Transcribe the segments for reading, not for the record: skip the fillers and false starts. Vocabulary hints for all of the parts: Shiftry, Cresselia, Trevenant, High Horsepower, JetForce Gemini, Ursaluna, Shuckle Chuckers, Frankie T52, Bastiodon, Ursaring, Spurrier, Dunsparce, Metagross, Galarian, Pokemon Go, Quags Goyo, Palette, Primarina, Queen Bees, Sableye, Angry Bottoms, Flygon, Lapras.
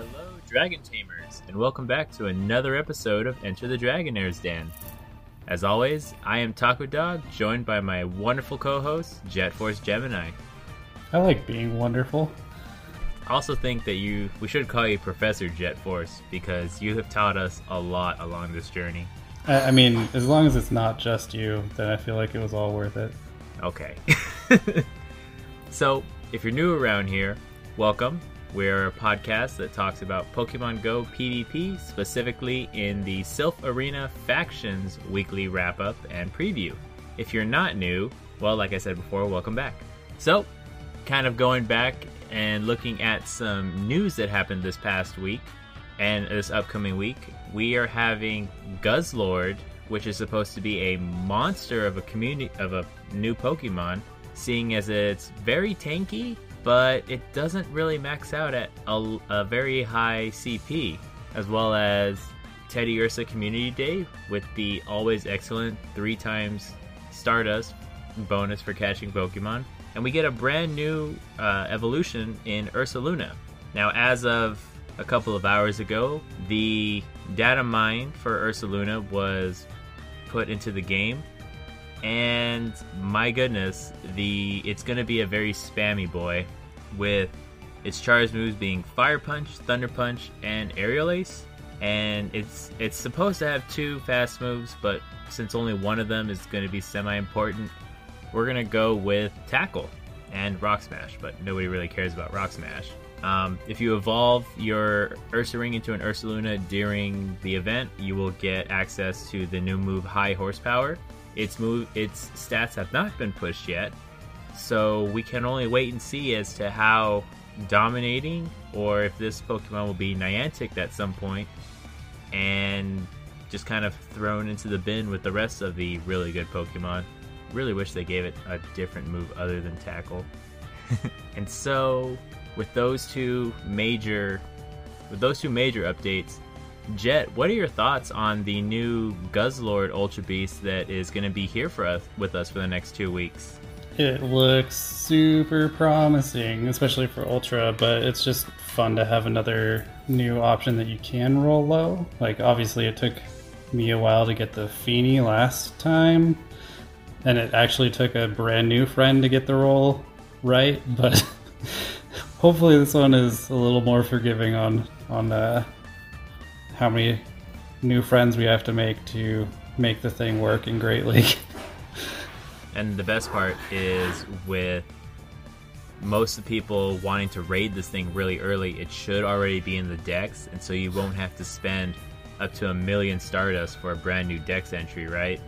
Hello, Dragon Tamers, and welcome back to another episode of Enter the Dragonair's Den. As always, I am Taco Dog, joined by my wonderful co-host, JetForce Gemini. I like being wonderful. I also think that we should call you Professor JetForce, because you have taught us a lot along this journey. I mean, as long as it's not just you, then I feel like it was all worth it. Okay. So, if you're new around here, welcome. We're a podcast that talks about Pokemon Go PvP, specifically in the Sylph Arena Factions weekly wrap-up and preview. If you're not new, well, like I said before, welcome back. So, kind of going back and looking at some news that happened this past week and this upcoming week, we are having Guzzlord, which is supposed to be a monster of a new Pokemon, seeing as it's very tanky, but it doesn't really max out at a very high CP, as well as Teddy Ursa Community Day with the always excellent 3x Stardust bonus for catching Pokemon. And we get a brand new evolution in Ursaluna. Now, as of a couple of hours ago, the data mine for Ursaluna was put into the game. And my goodness, it's going to be a very spammy boy, with its charge moves being Fire Punch, Thunder Punch, and Aerial Ace. And it's supposed to have two fast moves, but since only one of them is going to be semi-important, we're going to go with Tackle and Rock Smash, but nobody really cares about Rock Smash. If you evolve your Ursaring into an Ursaluna during the event, you will get access to the new move High Horsepower. Its stats have not been pushed yet, so we can only wait and see as to how dominating, or if this Pokemon will be Niantic at some point, and just kind of thrown into the bin with the rest of the really good Pokemon. Really wish they gave it a different move other than Tackle. And so, with those two major updates, Jet, what are your thoughts on the new Guzzlord Ultra Beast that is going to be here with us for the next 2 weeks? It looks super promising, especially for Ultra, but it's just fun to have another new option that you can roll low. Like, obviously, it took me a while to get the Fini last time, and it actually took a brand new friend to get the roll right, but hopefully this one is a little more forgiving on how many new friends we have to make the thing work in Great League. And the best part is, with most of the people wanting to raid this thing really early, it should already be in the decks, and so you won't have to spend up to 1,000,000 Stardust for a brand new dex entry, right?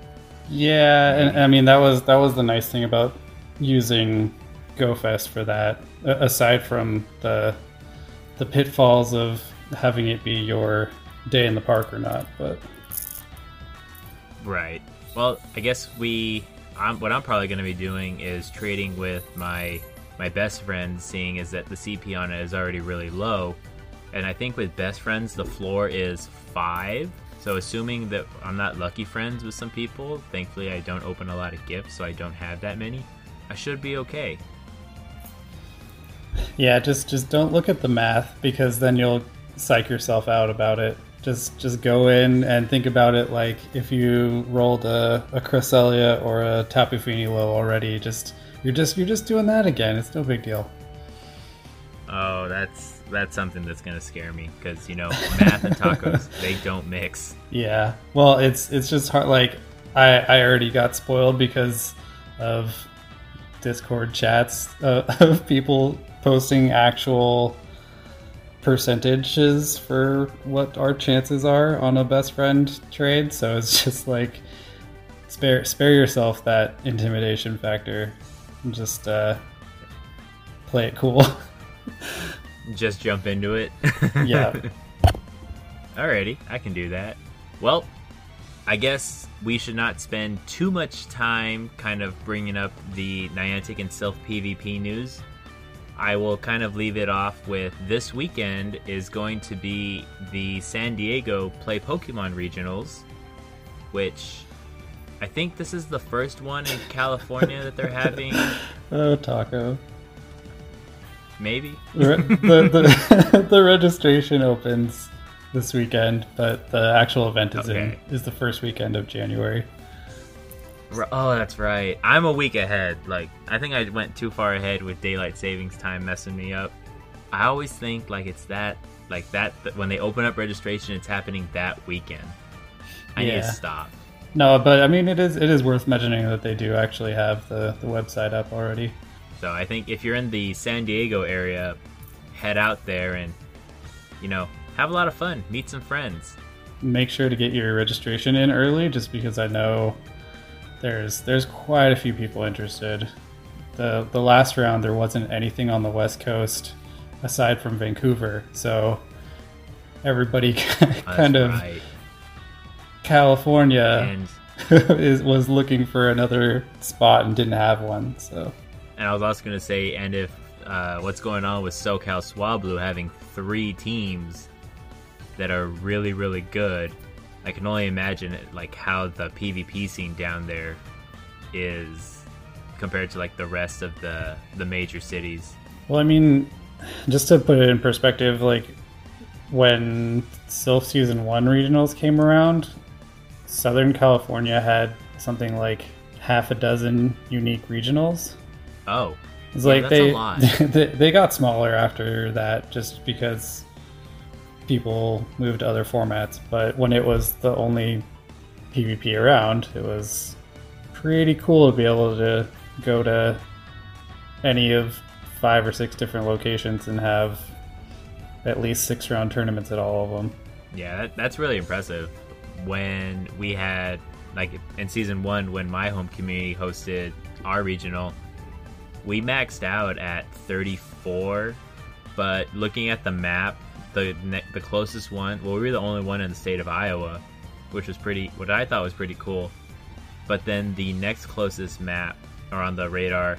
Yeah, and I mean, that was the nice thing about using GoFest for that, aside from the pitfalls of having it be your day in the park or not, but right. Well, I guess what I'm probably going to be doing is trading with my best friend, seeing is that the CP on it is already really low, and I think with best friends the floor is 5. So assuming that I'm not lucky friends with some people, thankfully I don't open a lot of gifts, so I don't have that many. I should be okay. Yeah, just don't look at the math, because then you'll psych yourself out about it. Just go in and think about it like if you rolled a Cresselia or a Tapu Fini low already. You're just doing that again. It's no big deal. Oh, that's something that's gonna scare me, because math and tacos they don't mix. Yeah, well, it's just hard. Like I already got spoiled because of Discord chats of people posting actual percentages for what our chances are on a best friend trade, so it's just like spare yourself that intimidation factor and just play it cool. Just jump into it. Yeah. Alrighty, I can do that. Well, I guess we should not spend too much time kind of bringing up the Niantic and Sylph PvP news. I will kind of leave it off with, this weekend is going to be the San Diego Play Pokemon Regionals, which I think this is the first one in California that they're having. Oh, Taco. maybe. The registration opens this weekend, but the actual event is is the first weekend of January. Oh, that's right. I'm a week ahead. Like, I think I went too far ahead with daylight savings time messing me up. I always think like it's that, like that when they open up registration, it's happening that weekend. I need to stop. No, but I mean, it is worth mentioning that they do actually have the website up already. So I think if you're in the San Diego area, head out there and, you know, have a lot of fun, meet some friends. Make sure to get your registration in early, just because I know there's quite a few people interested. The last round, there wasn't anything on the West Coast aside from Vancouver, so everybody California was looking for another spot and didn't have one. So, and I was also going to say, and if what's going on with SoCal Swablu having 3 teams that are really, really good, I can only imagine like how the PvP scene down there is compared to like the rest of the major cities. Well, I mean, just to put it in perspective, like when Sylph Season 1 regionals came around, Southern California had something like 6 unique regionals. Oh, it's like that's a lot. They got smaller after that just because people moved to other formats. But when it was the only PvP around, it was pretty cool to be able to go to any of 5 or 6 different locations and have at least 6 round tournaments at all of them. Yeah, that's really impressive. When we had, like, in Season 1, when my home community hosted our regional, we maxed out at 34, but looking at the map, the closest one, well, we were the only one in the state of Iowa, which was what I thought was pretty cool. But then the next closest map, or on the radar,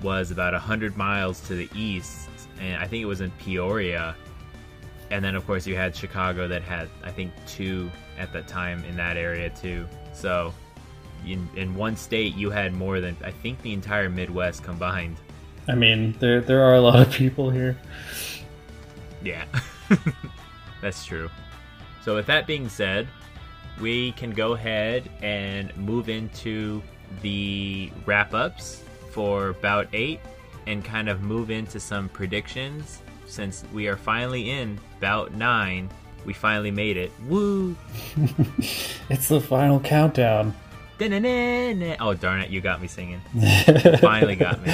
was about 100 miles to the east, and I think it was in Peoria. And then, of course, you had Chicago that had, I think, 2 at that time in that area, too. So in one state, you had more than, I think, the entire Midwest combined. I mean, there are a lot of people here. Yeah, that's true. So with that being said, we can go ahead and move into the wrap-ups for Bout 8 and kind of move into some predictions. Since we are finally in Bout 9, we finally made it. Woo! It's the final countdown. Da-na-na-na. Oh, darn it, you got me singing. Finally got me.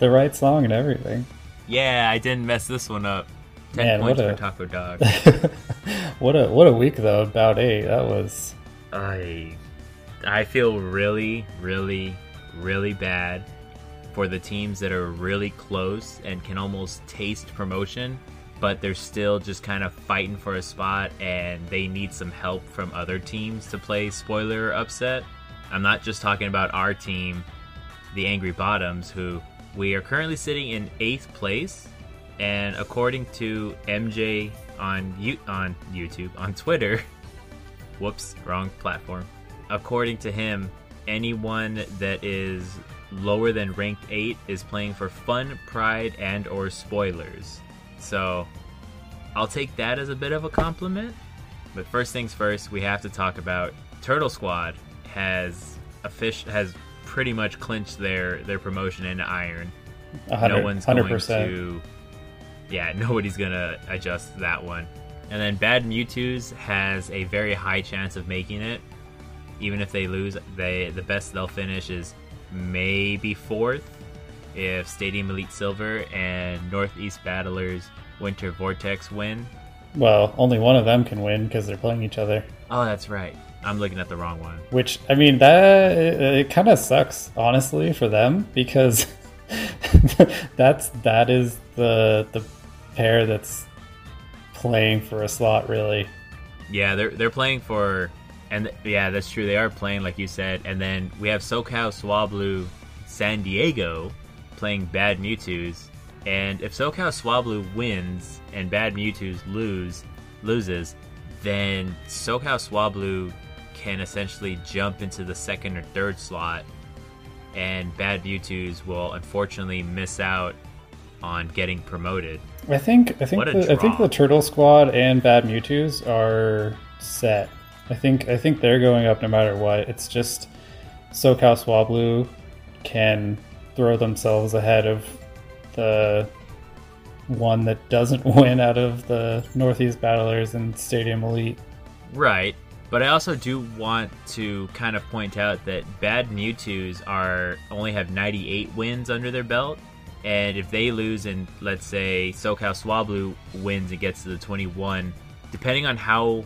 The right song and everything. Yeah, I didn't mess this one up. 10 points for Taco Dog. What a week, though, Bout 8. That was... I feel really, really, really bad for the teams that are really close and can almost taste promotion, but they're still just kind of fighting for a spot and they need some help from other teams to play spoiler or upset. I'm not just talking about our team, the Angry Bottoms, who we are currently sitting in 8th place, and according to MJ on YouTube, on Twitter, whoops, wrong platform. According to him, anyone that is lower than ranked 8 is playing for fun, pride, and or spoilers. So I'll take that as a bit of a compliment. But first things first, we have to talk about Turtle Squad has pretty much clinched their promotion into Iron. Nobody's gonna adjust that one. And then Bad Mewtwo's has a very high chance of making it. Even if they lose, the best they'll finish is maybe 4th if Stadium Elite Silver and Northeast Battlers Winter Vortex win. Well, only one of them can win because they're playing each other. Oh, that's right. I'm looking at the wrong one. Which, I mean, it kind of sucks, honestly, for them, because that is the pair that's playing for a slot, really. Yeah, they're playing for... And yeah, that's true. They are playing, like you said. And then we have SoCal Swablu San Diego playing Bad Mewtwo's. And if SoCal Swablu wins and Bad Mewtwo's loses, then SoCal Swablu can essentially jump into the 2nd or 3rd slot. And Bad Mewtwo's will unfortunately miss out on getting promoted. I think the Turtle Squad and Bad Mewtwo's are set. I think they're going up no matter what. It's just SoCal Swablu can throw themselves ahead of the one that doesn't win out of the Northeast Battlers and Stadium Elite. Right. But I also do want to kind of point out that Bad Mewtwo's only have 98 wins under their belt, and if they lose and, let's say, SoCal Swablu wins and gets to the 21, depending on how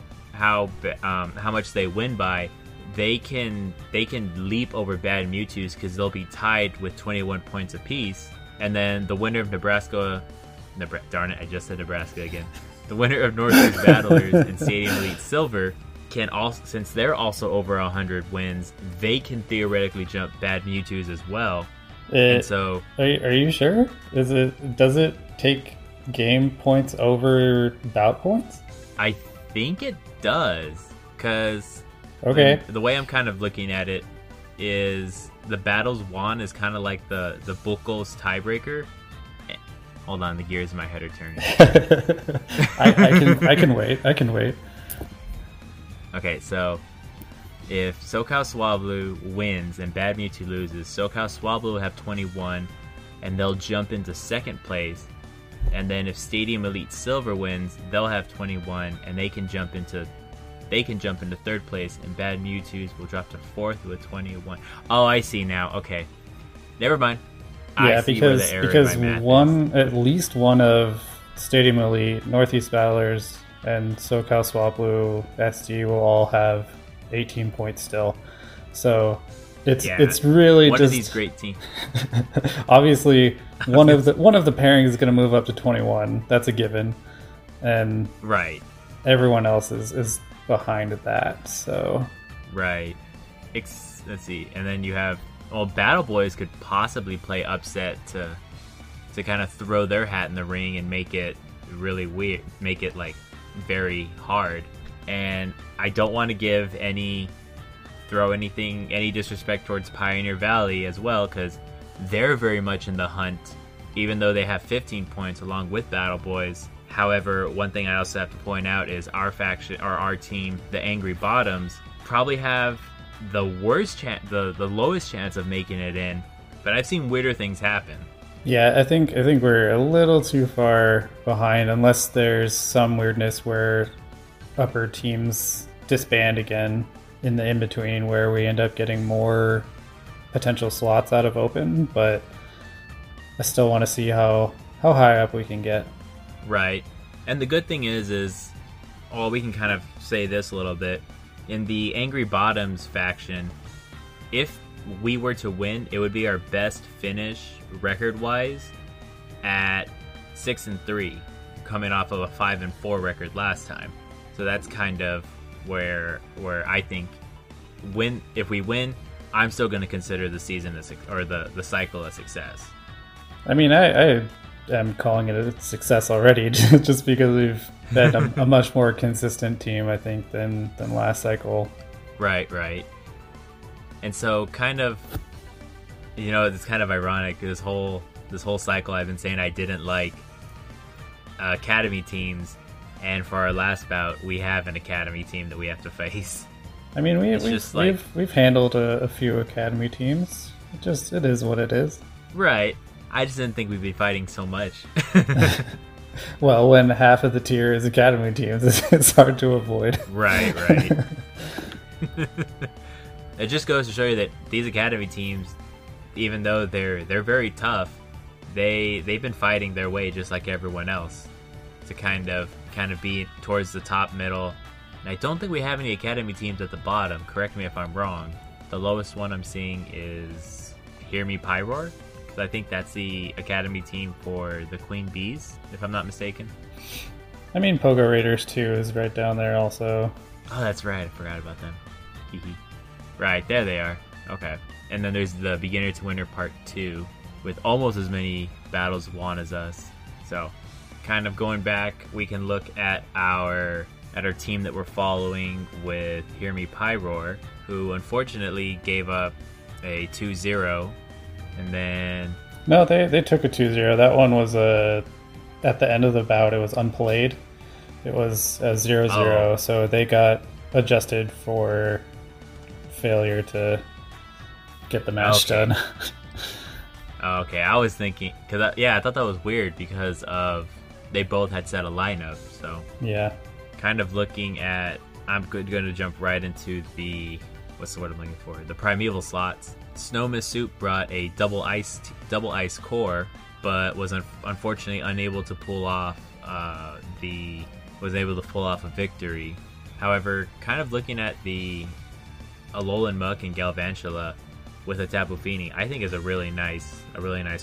much they win by, they can leap over Bad Mewtwo's because they'll be tied with 21 points apiece, and then the winner of The winner of Northeast Battlers and Stadium Elite Silver can also, since they're also over 100 wins, they can theoretically jump Bad Mewtwo's as well. Are you sure? Does it take game points over bout points? I think it does, because the way I'm kind of looking at it is the battles won is kind of like the Buckles tiebreaker. Hold on, the gears in my head are turning. I can wait. Okay, so if SoCal Swablu wins and Bad Mewtwo loses, SoCal Swablu will have 21, and they'll jump into second place. And then if Stadium Elite Silver wins, they'll have 21, and they can jump into third place, and Bad Mewtwo's will drop to fourth with 21. Oh, I see now. Okay, never mind. Yeah, at least one of Stadium Elite, Northeast Battlers, and SoCal Swablu SD will all have 18 points still. So it's really one just of these great teams. Obviously, one of the pairings is going to move up to 21. That's a given, and right, everyone else is behind that. So right, let's see, and then you have. Well, Battle Boys could possibly play upset to kind of throw their hat in the ring and make it really weird, make it like very hard. And I don't want to give any disrespect towards Pioneer Valley as well, because they're very much in the hunt, even though they have 15 points along with Battle Boys. However, one thing I also have to point out is our faction, or our team, the Angry Bottoms, probably have the worst chance, the lowest chance of making it in, but I've seen weirder things happen. Yeah, I think we're a little too far behind, unless there's some weirdness where upper teams disband again in the in-between, where we end up getting more potential slots out of open. But I still want to see how high up we can get. Right, and the good thing is we can kind of say this a little bit. In the Angry Bottoms faction, if we were to win, it would be our best finish record-wise at 6-3, coming off of a 5-4 record last time. So that's kind of where I think if we win, I'm still going to consider the season or the cycle a success. I mean, I'm calling it a success already, just because we've been a much more consistent team, I think, than last cycle. Right. And so, kind of, it's kind of ironic. This whole cycle, I've been saying I didn't like academy teams, and for our last bout, we have an academy team that we have to face. I mean, we've handled a few academy teams. It is what it is. Right. I just didn't think we'd be fighting so much. Well, when half of the tier is academy teams, it's hard to avoid. Right. It just goes to show you that these academy teams, even though they're very tough, they've been fighting their way just like everyone else to kind of be towards the top middle. And I don't think we have any academy teams at the bottom. Correct me if I'm wrong. The lowest one I'm seeing is Hear Me Pyroar. I think that's the academy team for the Queen Bees, if I'm not mistaken. I mean, Pogo Raiders, too, is right down there also. Oh, that's right. I forgot about them. Right, there they are. Okay. And then there's the Beginner to Winner Part 2, with almost as many battles won as us. So, kind of going back, we can look at our team that we're following with Hear Me Pyroar, who unfortunately gave up a 2-0. And then No, they took a 2-0. That one was at the end of the bout. It was unplayed. It was a 0-0, so they got adjusted for failure to get the match done. Okay, I was thinking... I thought that was weird because of they both had set a lineup, so... Yeah. Kind of looking at... I'm going to jump right into the... What's the word I'm looking for? The Primeval slots. Snowmass Soup brought a double ice core, but was unfortunately unable to pull off a victory. However, kind of looking at the Alolan Muck and Galvantula with a Tapu Fini, I think is a really nice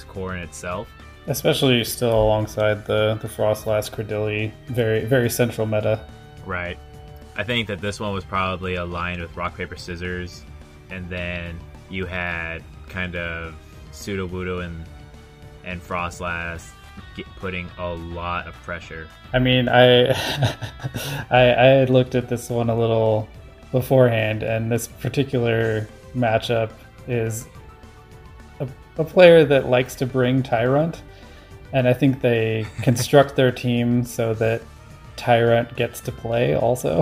core in itself. Especially still alongside the Froslass, Cradily, very very central meta. Right. I think that this one was probably aligned with Rock, Paper, Scissors, and then you had kind of Sudowoodo and Froslass putting a lot of pressure. I mean, I looked at this one a little beforehand, and this particular matchup is a player that likes to bring Tyrant, and I think they construct their team so that Tyrant gets to play also.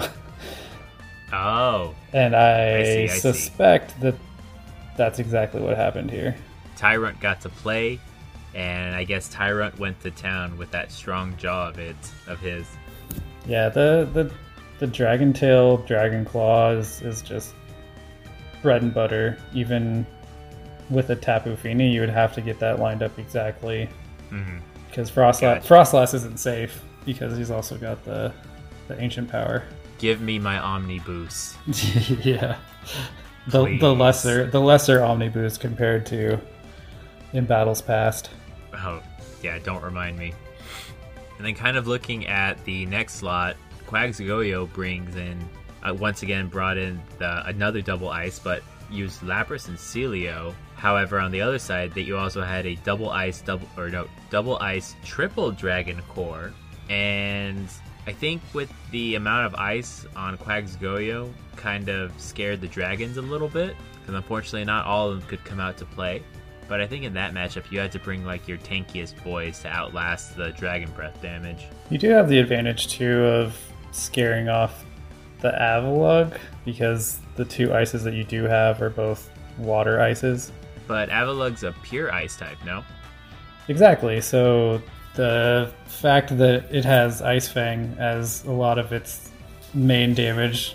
Oh. And I suspect that that's exactly what happened here. Tyrant got to play, and I guess Tyrant went to town with that strong jaw of his. Yeah, the Dragon Tail, Dragon Claw is just bread and butter. Even with a Tapu Fini, you would have to get that lined up exactly. Because Froslass isn't safe, because he's also got the Ancient Power. Give me my Omni Boost. Yeah. The lesser Omni Boost compared to in battles past. Oh, yeah, don't remind me. And then kind of looking at the next slot, Quags Goyo brought in another double ice, but used Lapras and Sealeo. However, on the other side, that you also had a double ice triple dragon core. And I think with the amount of ice on Quags Goyo, kind of scared the dragons a little bit, because unfortunately not all of them could come out to play. But I think in that matchup, you had to bring like your tankiest boys to outlast the Dragon Breath damage. You do have the advantage, too, of scaring off the Avalug, because the two ices that you do have are both water ices. But Avalug's a pure ice type, no? Exactly, so the fact that it has Ice Fang as a lot of its main damage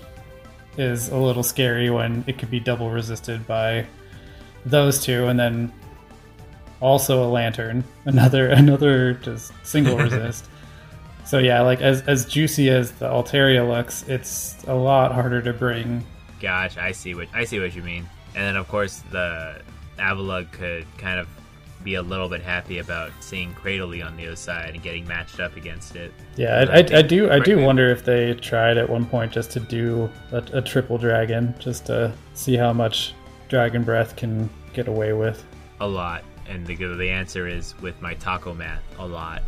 is a little scary when it could be double resisted by those two, and then also a Lantern, another just single resist. So yeah, like as juicy as the Altaria looks, it's a lot harder to bring. Gosh, I see what you mean. And then of course the Avalug could kind of be a little bit happy about seeing Cradily on the other side and getting matched up against it. Yeah, I do wonder if they tried at one point just to do a triple dragon, just to see how much Dragon Breath can get away with. A lot. And the answer is, with my taco math, a lot.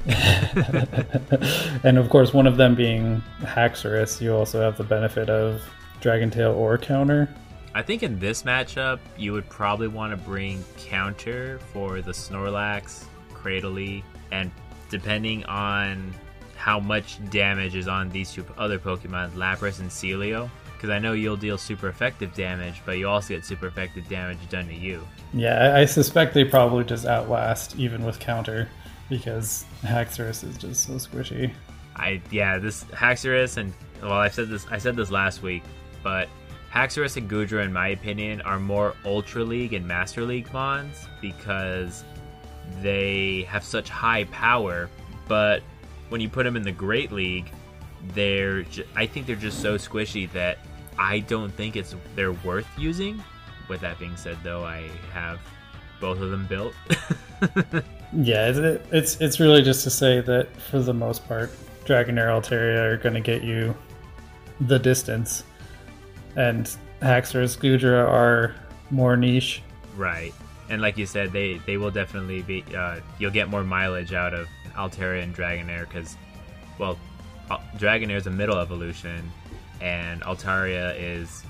And of course, one of them being Haxorus, you also have the benefit of Dragon Tail or counter. I think in this matchup, you would probably want to bring counter for the Snorlax, Cradily, and depending on how much damage is on these two other Pokemon, Lapras and Sealeo, because I know you'll deal super effective damage, but you also get super effective damage done to you. Yeah, I suspect they probably just outlast, even with counter, because Haxorus is just so squishy. This Haxorus and... Well, I said this last week, but... Haxorus and Goodra, in my opinion, are more Ultra League and Master League mons because they have such high power, but when you put them in the Great League, I think they're just so squishy that I don't think they're worth using. With that being said, though, I have both of them built. Yeah, it's really just to say that for the most part, Dragonair, Altaria are going to get you the distance. And Haxorus, Goodra are more niche. Right. And like you said, they will definitely be... you'll get more mileage out of Altaria and Dragonair because, well, Dragonair is a middle evolution and Altaria is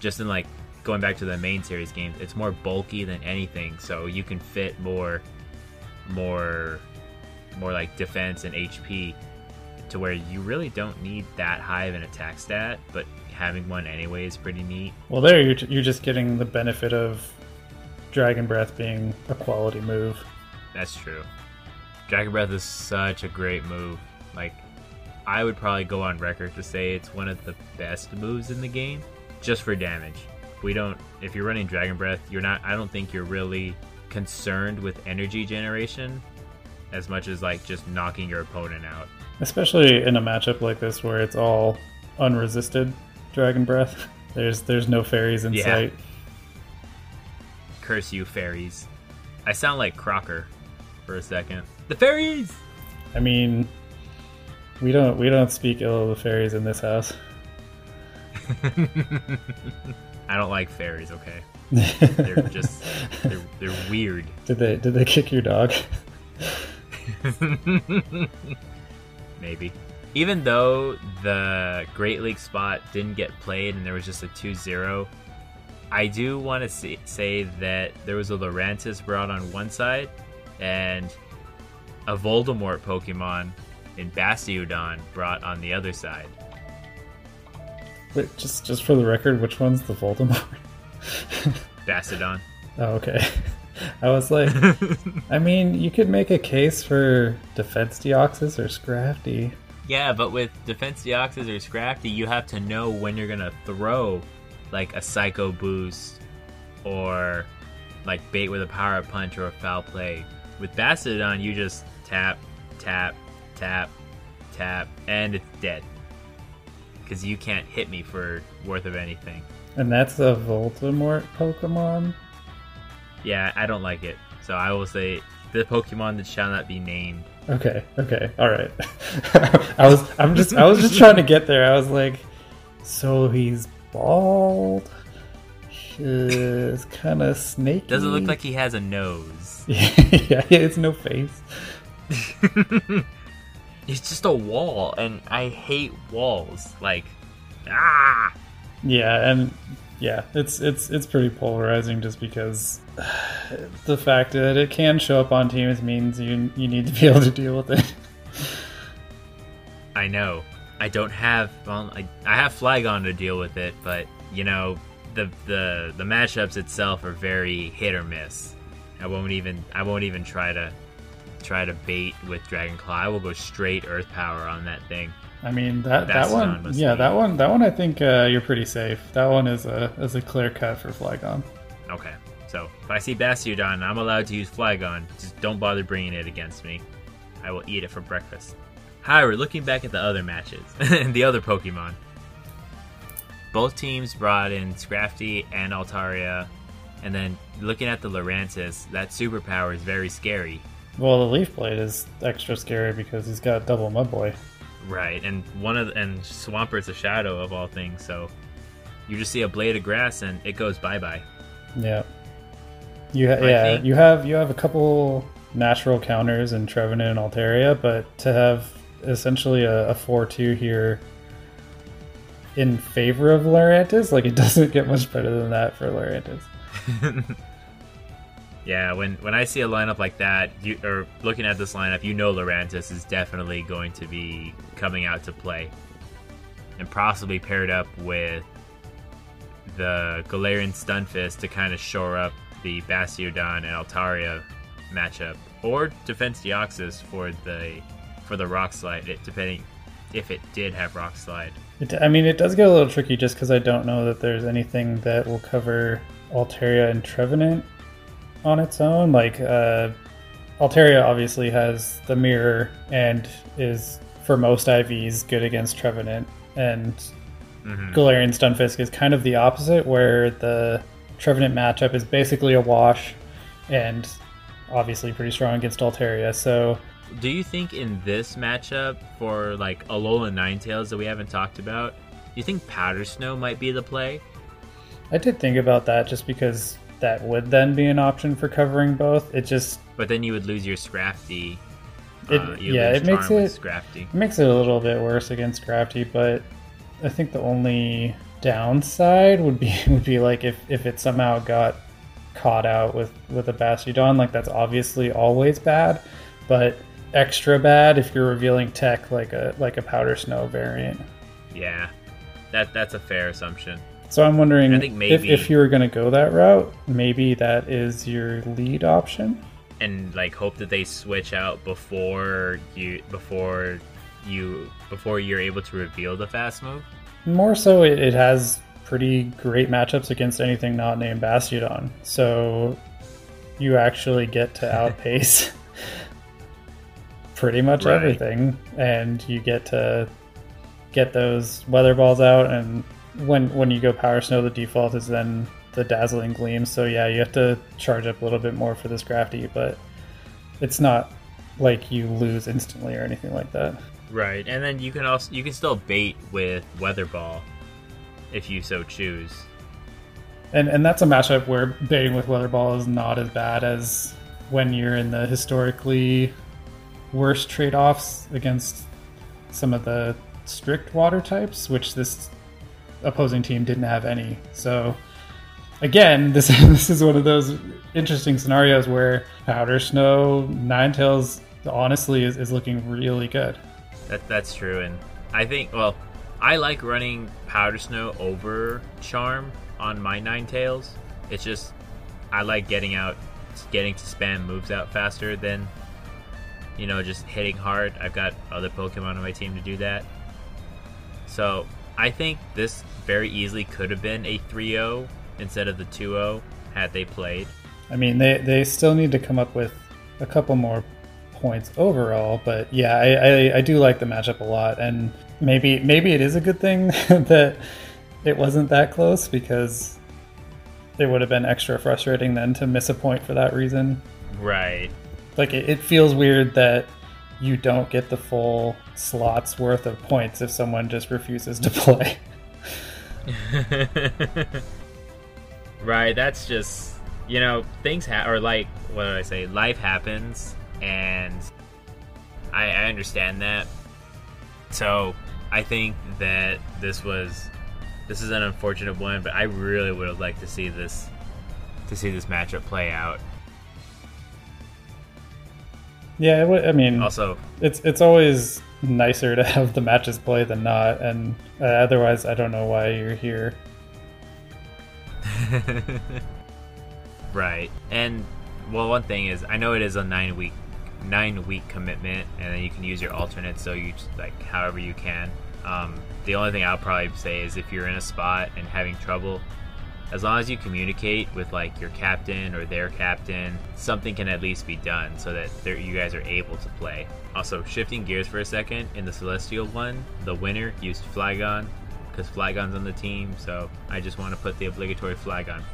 just in like going back to the main series games, it's more bulky than anything, so you can fit more like defense and HP to where you really don't need that high of an attack stat, but having one anyway is pretty neat. Well, there you're just getting the benefit of Dragon Breath being a quality move. That's true. Dragon Breath is such a great move. Like, I would probably go on record to say it's one of the best moves in the game, just for damage. If you're running Dragon Breath, I don't think you're really concerned with energy generation as much as like just knocking your opponent out. Especially in a matchup like this where it's all unresisted Dragon Breath. There's no fairies in sight. Curse you, fairies. I sound like Crocker for a second. The fairies! I mean, we don't speak ill of the fairies in this house. I don't like fairies, okay? They're weird. Did they kick your dog? Maybe. Even though the Great League spot didn't get played and there was just a 2-0, I do want to say that there was a Lurantis brought on one side and a Voldemort Pokemon in Bastiodon brought on the other side. Wait, just for the record, which one's the Voldemort? Bastiodon. Oh, okay. I was like, I mean, you could make a case for Defense Deoxys or Scrafty. Yeah, but with Defense Deoxys or Scrafty, you have to know when you're going to throw, like, a Psycho Boost or, like, bait with a Power-Up Punch or a Foul Play. With Bastiodon, you just tap, tap, tap, tap, and it's dead. Because you can't hit me for worth of anything. And that's a Voldemort Pokemon? Yeah, I don't like it. So I will say the Pokemon that shall not be named. Okay, all right. I was just trying to get there. I was like, so he's bald. He's kind of snaky. Doesn't look like he has a nose. Yeah, it's no face. It's just a wall, and I hate walls. Like, ah. Yeah, and. Yeah, it's pretty polarizing just because the fact that it can show up on teams means you need to be able to deal with it. I know. I don't have... Well, I have Flygon to deal with it, but, you know, the matchups itself are very hit or miss. I won't even try to bait with Dragonclaw. I will go straight Earth Power on that thing. I mean that one I think you're pretty safe. That one is a clear cut for Flygon. Okay, so if I see Bastiodon, I'm allowed to use Flygon. Just don't bother bringing it against me. I will eat it for breakfast. However, looking back at the other matches and the other Pokemon, both teams brought in Scrafty and Altaria, and then looking at the Lurantis, that superpower is very scary. Well, the Leaf Blade is extra scary because he's got double Mudboy. Right, and Swampert's a shadow of all things, so you just see a blade of grass and it goes bye bye. Yeah, you have a couple natural counters in Trevenant and Altaria, but to have essentially a 4-2 here in favor of Lurantis, like it doesn't get much better than that for Lurantis. Yeah, when I see a lineup like that, or looking at this lineup, you know Lurantis is definitely going to be coming out to play. And possibly paired up with the Galarian Stunfisk to kind of shore up the Bastiodon and Altaria matchup. Or Defense Deoxys for the Rock Slide, depending if it did have Rock Slide. It does get a little tricky just because I don't know that there's anything that will cover Altaria and Trevenant on its own. Like Altaria obviously has the mirror and is for most IVs good against Trevenant, and Galarian Stunfisk is kind of the opposite, where the Trevenant matchup is basically a wash and obviously pretty strong against Altaria. So do you think in this matchup for like Alolan Ninetales that we haven't talked about, do you think Powder Snow might be the play? I did think about that just because that would then be an option for covering both. But then you would lose your Scrafty. It makes it a little bit worse against Scrafty, but I think the only downside would be like if it somehow got caught out with a Bastiodon, like that's obviously always bad, but extra bad if you're revealing tech like a Powder Snow variant. Yeah, that's a fair assumption. So I'm wondering, I think maybe, if you were going to go that route, maybe that is your lead option, and like hope that they switch out before you're able to reveal the fast move. More so, it has pretty great matchups against anything not named Bastiodon, so you actually get to outpace pretty much everything, and you get to get those weather balls out. And when you go Power Snow, the default is then the Dazzling Gleam, so yeah, you have to charge up a little bit more for this Scrafty, but it's not like you lose instantly or anything like that. Right, and then you can still bait with Weather Ball if you so choose. And that's a matchup where baiting with Weather Ball is not as bad as when you're in the historically worst trade-offs against some of the strict water types, which this opposing team didn't have any. So again, this is one of those interesting scenarios where Powder Snow Ninetales honestly is looking really good. That's true, and I think, well, I like running Powder Snow over Charm on my Ninetales. It's just I like getting to spam moves out faster than, you know, just hitting hard. I've got other Pokemon on my team to do that. So I think this very easily could have been a 3-0 instead of the 2-0 had they played. I mean, they still need to come up with a couple more points overall, but yeah, I do like the matchup a lot, and maybe it is a good thing that it wasn't that close, because it would have been extra frustrating then to miss a point for that reason. Right. Like, it feels weird that you don't get the full slot's worth of points if someone just refuses to play. Right, that's just, you know, things or like, what do I say? Life happens, and I understand that. So I think that this is an unfortunate one, but I really would have liked to see this matchup play out. Yeah, I mean, also it's always nicer to have the matches play than not, and otherwise I don't know why you're here. Right, and well, one thing is, I know it is a 9-week commitment, and then you can use your alternates, so you just, like, however you can. The only thing I'll probably say is if you're in a spot and having trouble, as long as you communicate with, like, your captain or their captain, something can at least be done so that you guys are able to play. Also, shifting gears for a second, in the Celestial one, the winner used Flygon, because Flygon's on the team, so I just want to put the obligatory Flygon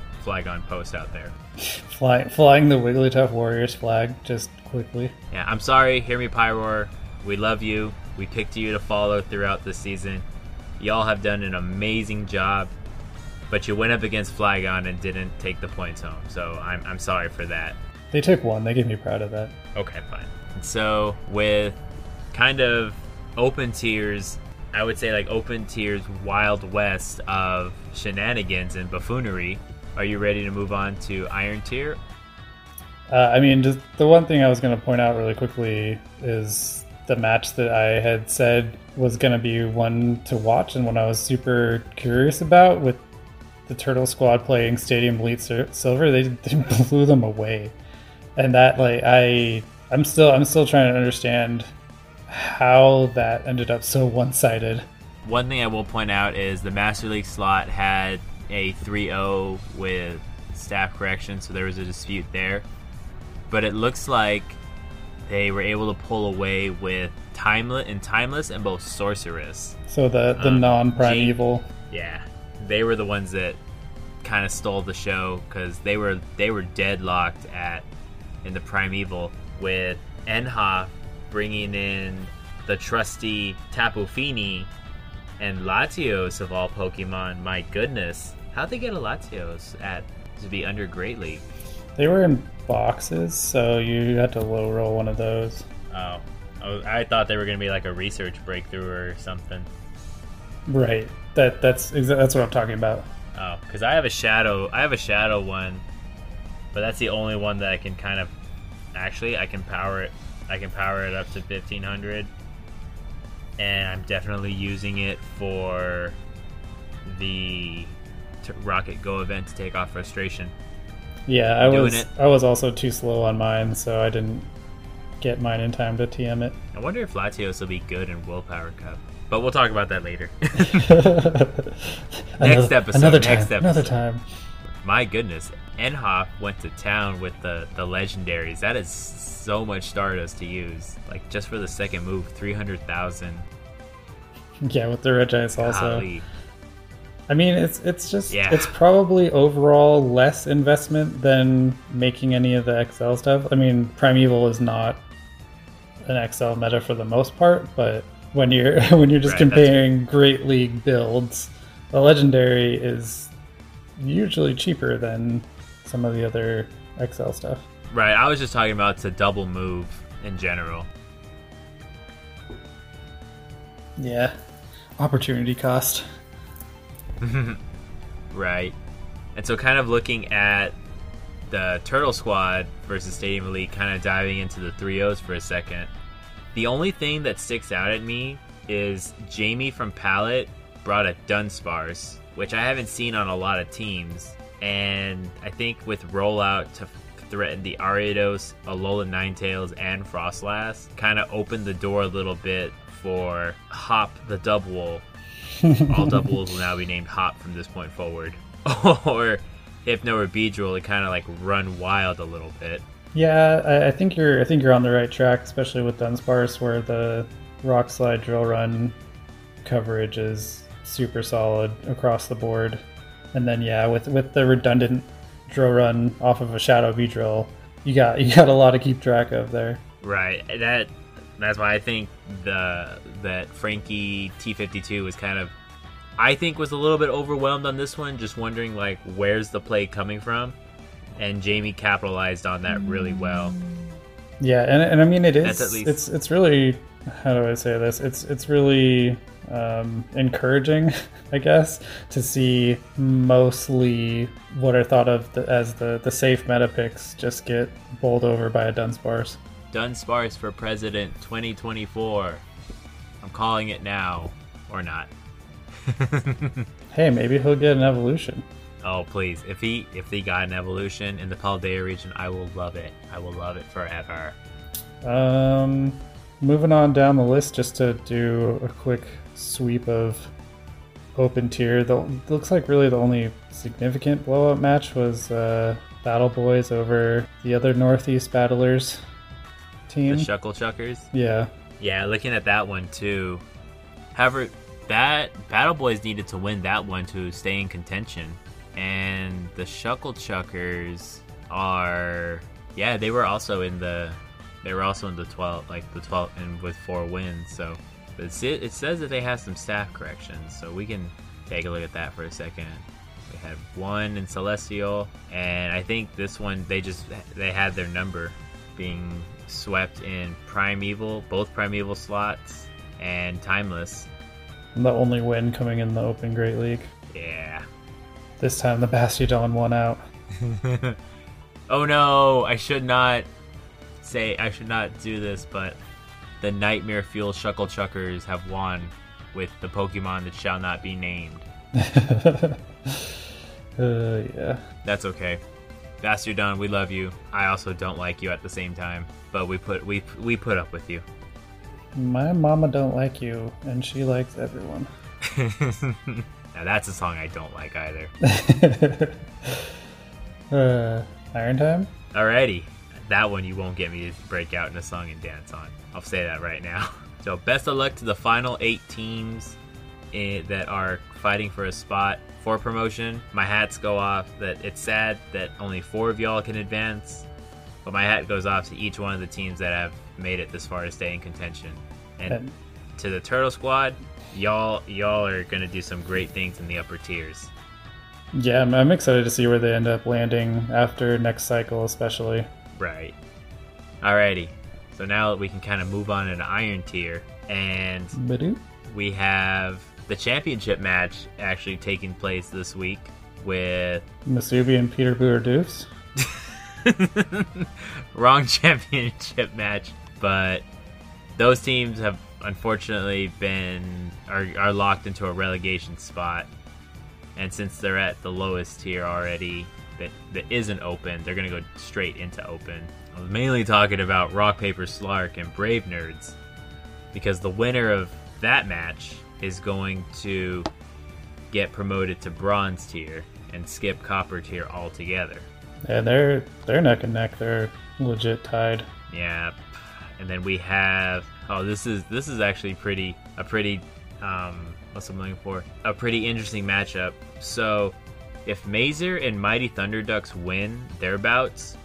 post out there. Flying the Wigglytuff Warriors flag just quickly. Yeah, I'm sorry, Hear Me Pyroar. We love you. We picked you to follow throughout this season. Y'all have done an amazing job, but you went up against Flygon and didn't take the points home, so I'm sorry for that. They took one. They can be proud of that. Okay, fine. And so with kind of open tiers, I would say like open tiers Wild West of shenanigans and buffoonery, are you ready to move on to Iron Tier? I mean, just the one thing I was going to point out really quickly is the match that I had said was going to be one to watch and one I was super curious about, with the Turtle Squad playing Stadium Elite Silver. They blew them away, and that, like, I'm still trying to understand how that ended up so one-sided. One thing I will point out is the Master League slot had a 3-0 with staff correction, so there was a dispute there. But it looks like they were able to pull away with Timeless and both Sorceress. So the non-primeval. Yeah. They were the ones that kind of stole the show, because they were deadlocked in the primeval, with Enha bringing in the trusty Tapu Fini and Latios of all Pokemon. My goodness. How'd they get a Latios to be under Great League? They were in boxes, so you had to low roll one of those. Oh. I thought they were going to be like a research breakthrough or something. Right. That's what I'm talking about. Oh, because I have a shadow. I have a shadow one, but that's the only one that I can kind of. Actually, I can power it. I can power it up to 1500, and I'm definitely using it for the Rocket Go event to take off frustration. Yeah, I was also too slow on mine, so I didn't get mine in time to TM it. I wonder if Latios will be good in Willpower Cup. But we'll talk about that later. Next episode. My goodness, N-Hop went to town with the legendaries. That is so much Stardust to use. Like, just for the second move, 300,000. Yeah, with the Regice also. I mean, it's just, yeah. It's probably overall less investment than making any of the XL stuff. I mean, Primeval is not an XL meta for the most part, but... When you're just comparing Great League builds, the Legendary is usually cheaper than some of the other XL stuff. Right, I was just talking about to double move in general. Yeah, opportunity cost. Right. And so kind of looking at the Turtle Squad versus Stadium Elite, kind of diving into the 3-0s for a second. The only thing that sticks out at me is Jamie from Palette brought a Dunsparce, which I haven't seen on a lot of teams. And I think with rollout to threaten the Ariados, Alolan Ninetails, and Froslass, kind of opened the door a little bit for Hop the Dubwool. All Dubwools will now be named Hop from this point forward. Or Hypno or Beedrill to kind of like run wild a little bit. Yeah, I think you're on the right track, especially with Dunsparce, where the Rock Slide Drill Run coverage is super solid across the board. And then yeah, with the redundant Drill Run off of a Shadow Beedrill, you got a lot to keep track of there. Right. That's why I think that Frankie T52 was kind of, I think, was a little bit overwhelmed on this one, just wondering like where's the play coming from. And Jamie capitalized on that really well. Yeah, and I mean it is at least... it's really, how do I say this? It's really encouraging, I guess, to see mostly what are thought of as the safe meta picks just get bowled over by a Dunsparce. Dunsparce for president 2024. I'm calling it now, or not. Hey, maybe he'll get an evolution. Oh please! If he got an evolution in the Paldea region, I will love it. I will love it forever. Moving on down the list, just to do a quick sweep of open tier. It looks like really the only significant blowout match was Battle Boys over the other Northeast Battlers team. The Shuckle Chuckers. Yeah. Yeah, looking at that one too. However, that Battle Boys needed to win that one to stay in contention. And the Shuckle Chuckers are, yeah, they were also in the 12th, like the 12th, and with 4 wins. So it says that they have some staff corrections, so we can take a look at that for a second. We had one in Celestial, and I think this one they had their number, being swept in Primeval, both Primeval slots, and Timeless. And the only win coming in the Open Great League. Yeah. This time the Bastiodon won out. Oh no, I should not do this, but the Nightmare Fuel Shuckle Chuckers have won with the Pokemon that shall not be named. Yeah. That's okay. Bastiodon, we love you. I also don't like you at the same time, but we put up with you. My mama don't like you, and she likes everyone. Now that's a song I don't like either. Iron Time? Alrighty. That one you won't get me to break out in a song and dance on. I'll say that right now. So best of luck to the final 8 teams that are fighting for a spot for promotion. My hats go off that it's sad that only 4 of y'all can advance, but my hat goes off to each one of the teams that have made it this far to stay in contention. And to the Turtle Squad, y'all are gonna do some great things in the upper tiers. Yeah, I'm excited to see where they end up landing after next cycle, especially. Right. Alrighty. So now we can kind of move on into Iron tier, and we have the championship match actually taking place this week with Masubi and Peter Booer Doofs. Wrong championship match, but those teams have unfortunately been are locked into a relegation spot, and since they're at the lowest tier already that isn't open, they're going to go straight into open. I was mainly talking about Rock, Paper, Slark and Brave Nerds, because the winner of that match is going to get promoted to bronze tier and skip copper tier altogether. Yeah, they're neck and neck. They're legit tied. Yeah, and then we have this is actually a pretty interesting matchup. So if Mazer and Mighty Thunderducks win their bouts,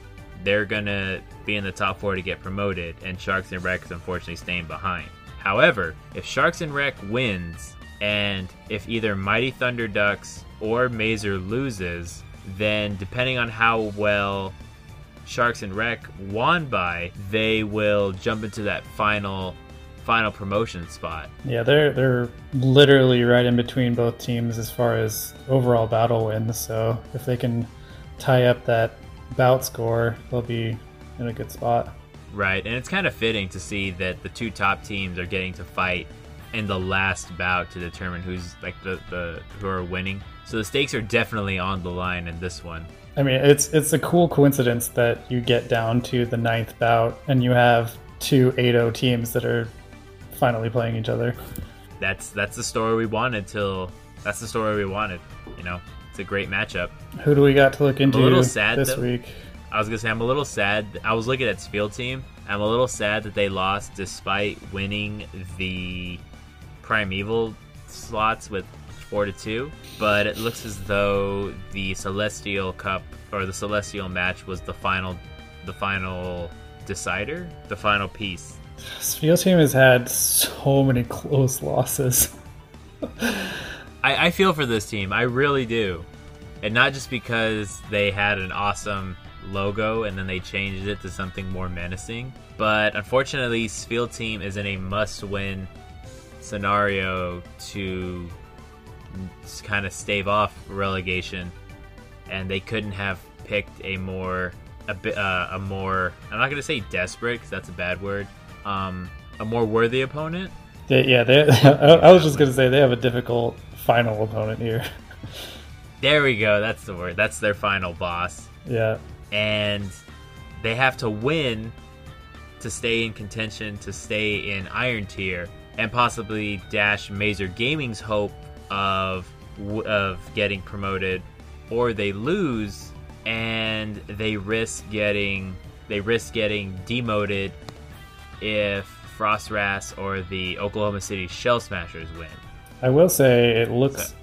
they're gonna be in the top 4 to get promoted, and Sharks and Wreck is unfortunately staying behind. However, if Sharks and Wreck wins, and if either Mighty Thunderducks or Mazer loses, then depending on how well Sharks and Wreck won by, they will jump into that final promotion spot. Yeah, they're literally right in between both teams as far as overall battle wins, so if they can tie up that bout score, they'll be in a good spot. Right, and it's kind of fitting to see that the two top teams are getting to fight in the last bout to determine who's like who are winning. So the stakes are definitely on the line in this one. I mean, it's a cool coincidence that you get down to the 9th bout and you have two 8-0 teams that are finally playing each other. That's the story we wanted. You know, it's a great matchup. Who do we got to look into this week? I was gonna say I'm a little sad. I was looking at Spiel Team. I'm a little sad that they lost despite winning the Primeval slots with 4-2, but it looks as though the Celestial Cup or the Celestial match was the final decider, the final piece. Spiel Team has had so many close losses. I feel for this team, I really do, and not just because they had an awesome logo and then they changed it to something more menacing, but unfortunately Spiel Team is in a must-win scenario to kind of stave off relegation, and they couldn't have picked a more I'm not going to say desperate because that's a bad word, a more worthy opponent. I was just going to say they have a difficult final opponent here. There we go, that's the word. That's their final boss. Yeah, and they have to win to stay in contention, to stay in Iron Tier, and possibly dash Mazer Gaming's hope of getting promoted, or they lose and they risk getting demoted if Frostrass or the Oklahoma City Shell Smashers win. I will say it looks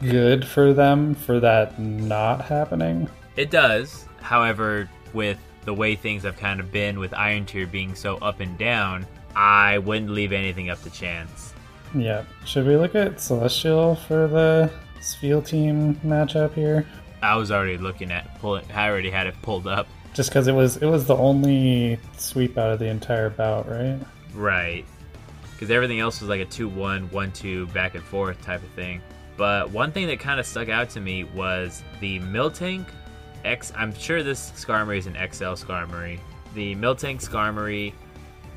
good for them for that not happening. It does. However, with the way things have kind of been with Iron Tier being so up and down, I wouldn't leave anything up to chance. Yeah. Should we look at Celestial for the Spiel Team matchup here? I was already looking at I already had it pulled up. Just because it was the only sweep out of the entire bout, right? Right. Because everything else was like a 2-1, 1-2, back and forth type of thing. But one thing that kind of stuck out to me was the Miltank X. I'm sure this Skarmory is an XL Skarmory. The Miltank Skarmory,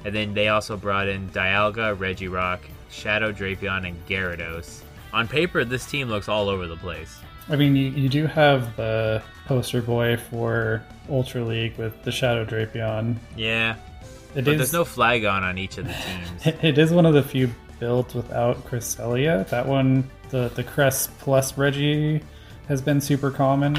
and then they also brought in Dialga, Regirock, Shadow Drapion, and Gyarados. On paper, this team looks all over the place. I mean, you do have the poster boy for Ultra League with the Shadow Drapion. Yeah, but there's no Flygon on each of the teams. It is one of the few built without Cresselia. That one, the Cress plus Reggie has been super common.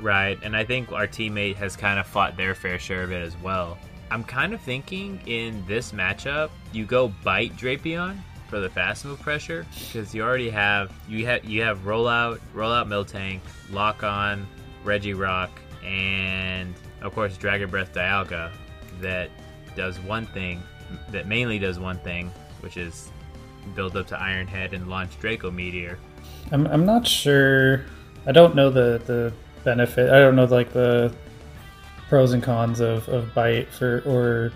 Right, and I think our teammate has kind of fought their fair share of it as well. I'm kind of thinking in this matchup, you go Bite Drapion for the fast move pressure, because you already have you have Rollout Miltank, Lock On, Regirock, and of course Dragon Breath Dialga that does one thing, that mainly does one thing, which is build up to Iron Head and launch Draco Meteor. I'm not sure. I don't know the benefit. I don't know like the pros and cons of Bite for or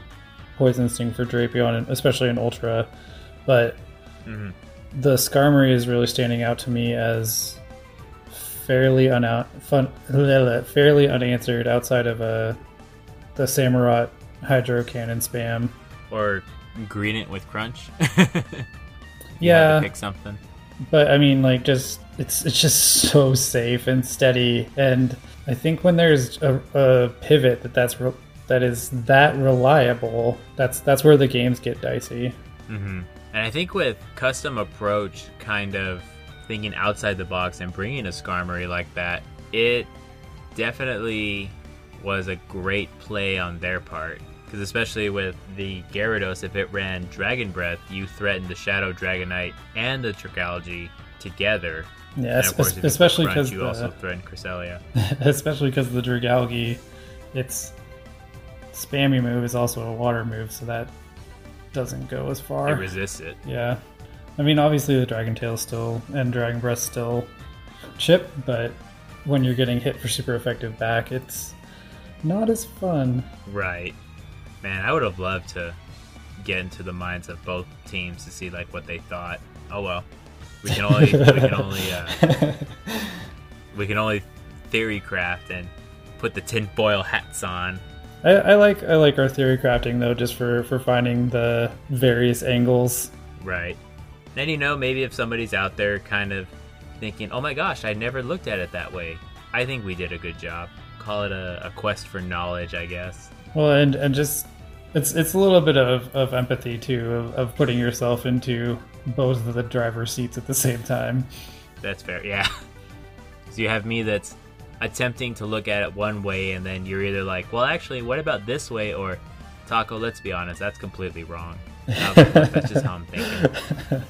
Poison Sting for Drapion, especially in Ultra. But the Skarmory is really standing out to me as fairly unanswered outside of the Samurott Hydro Cannon spam. Or green it with crunch. Yeah. Pick something. But I mean, like, just it's just so safe and steady, and I think when there's a pivot that is reliable, that's where the games get dicey. Mm-hmm. And I think with custom approach, kind of thinking outside the box and bringing a Skarmory like that, it definitely was a great play on their part. Because especially with the Gyarados, if it ran Dragon Breath, you threatened the Shadow Dragonite and the Dragalge together. Yeah, and of course, especially because you also threatened Cresselia. Especially because the Dragalge, its spammy move is also a water move, so that doesn't go as far. It resists it. Yeah. I mean, obviously the Dragon Tail still and Dragon Breath still chip, but when you're getting hit for super effective back, it's not as fun. Right. Man, I would have loved to get into the minds of both teams to see like what they thought. Oh well, we can only theory craft and put the tinfoil hats on. I like our theory crafting though, just for finding the various angles. Right. Then maybe if somebody's out there kind of thinking, oh my gosh, I never looked at it that way, I think we did a good job. Call it a quest for knowledge, I guess. Well, and just it's a little bit of empathy too, of putting yourself into both of the driver's seats at the same time. That's fair, yeah. So you have me that's attempting to look at it one way, and then you're either like, well, actually, what about this way? Or, Taco, let's be honest, that's completely wrong. That's just how I'm thinking.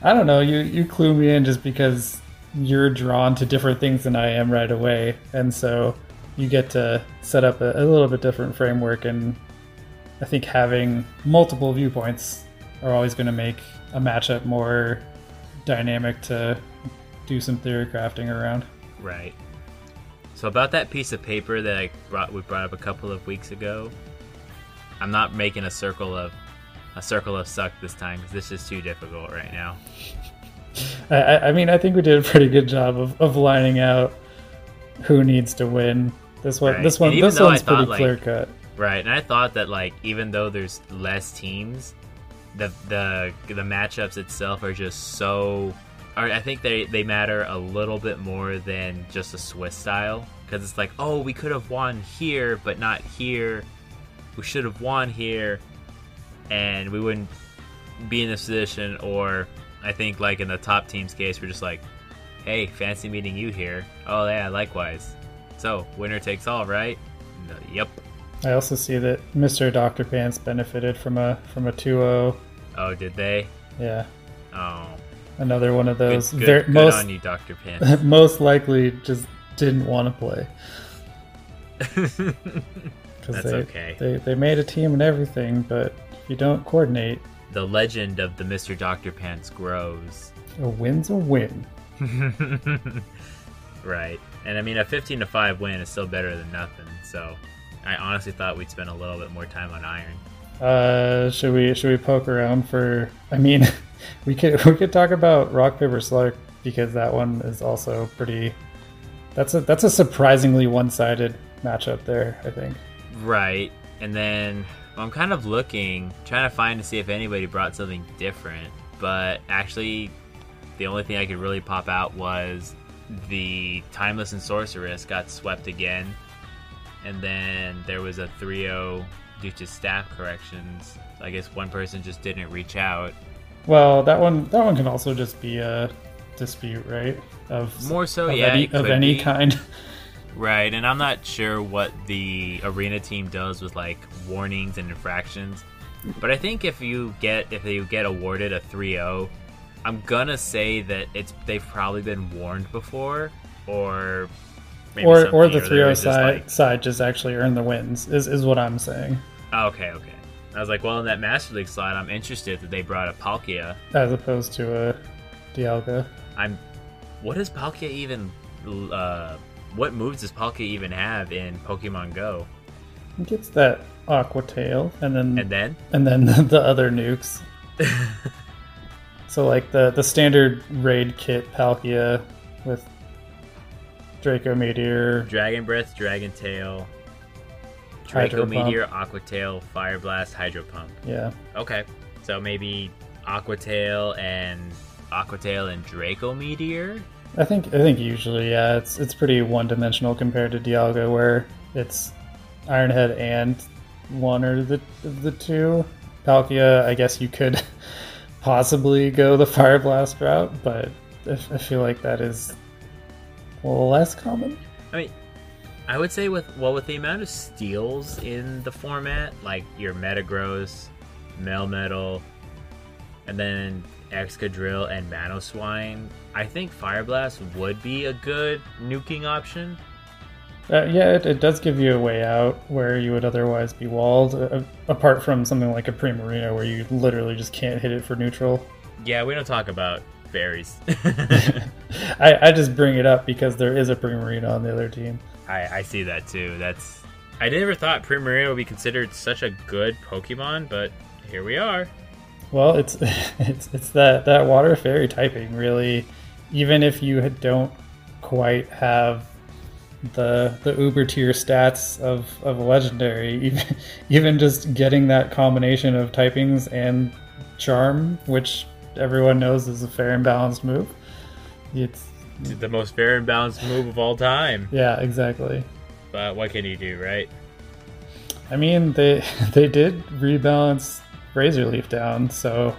I don't know. You clue me in just because you're drawn to different things than I am right away, and so you get to set up a little bit different framework. And I think having multiple viewpoints are always going to make a matchup more dynamic to do some theory crafting around. Right. So about that piece of paper that we brought up a couple of weeks ago, I'm not making a circle of suck this time because this is too difficult right now. I mean, I think we did a pretty good job of lining out who needs to win. This one's pretty clear cut. Right, and I thought that like even though there's less teams, the matchups itself are just so. I think they matter a little bit more than just a Swiss style, because it's like, oh, we could have won here, but not here. We should have won here, and we wouldn't be in this position. Or I think like in the top team's case, we're just like, hey, fancy meeting you here. Oh yeah, likewise. So winner takes all, right? No, yep. I also see that Mr. Dr. Pants benefited from a 2-0. Oh, did they? Yeah. Oh. Another one of those. Good on you, Dr. Pants. Most likely just didn't want to play. That's okay. They made a team and everything, but if you don't coordinate... The legend of the Mr. Dr. Pants grows. A win's a win. Right. And I mean, a 15-5 win is still better than nothing, so I honestly thought we'd spend a little bit more time on Iron. Should we poke around for... I mean... We could talk about Rock Paper Slug, because that one is also pretty. That's a surprisingly one-sided matchup there, I think. Right, and then I'm kind of trying to see if anybody brought something different. But actually, the only thing I could really pop out was the Timeless and Sorceress got swept again, and then there was a 3-0 due to staff corrections. So I guess one person just didn't reach out. Well, that one can also just be a dispute, right? Of any kind. Right, and I'm not sure what the arena team does with like warnings and infractions, but I think if you get awarded a 3-0, I'm gonna say that they've probably been warned before, or the 3-0 side just actually earned the wins is what I'm saying. Okay. I was like, well, in that Master League slot, I'm interested that they brought a Palkia. As opposed to a Dialga. What does Palkia even... what moves does Palkia even have in Pokemon Go? It gets that Aqua Tail, and then... And then? And then the other nukes. So like the standard raid kit Palkia with Draco Meteor, Dragon Breath, Dragon Tail, Draco Meteor, Aqua Tail, Fire Blast, Hydro Pump. Yeah. Okay. So maybe Aqua Tail and Draco Meteor? I think usually, yeah, it's pretty one-dimensional compared to Dialga, where it's Iron Head and one or the two. Palkia, I guess you could possibly go the Fire Blast route, but I feel like that is a little less common. I mean, I would say with the amount of steals in the format, like your Metagross, Melmetal, and then Excadrill and Manoswine, I think Fire Blast would be a good nuking option. Yeah, it does give you a way out where you would otherwise be walled, apart from something like a Primarina where you literally just can't hit it for neutral. Yeah, we don't talk about fairies. I just bring it up because there is a Primarina on the other team. I see that too. I never thought Primarina would be considered such a good Pokemon, but here we are. Well, it's that water fairy typing, really. Even if you don't quite have the uber tier stats of a legendary, even just getting that combination of typings and charm, which everyone knows is a fair and balanced move. It's the most fair and balanced move of all time. Yeah, exactly. But what can you do, right? I mean, they did rebalance Razor Leaf down, so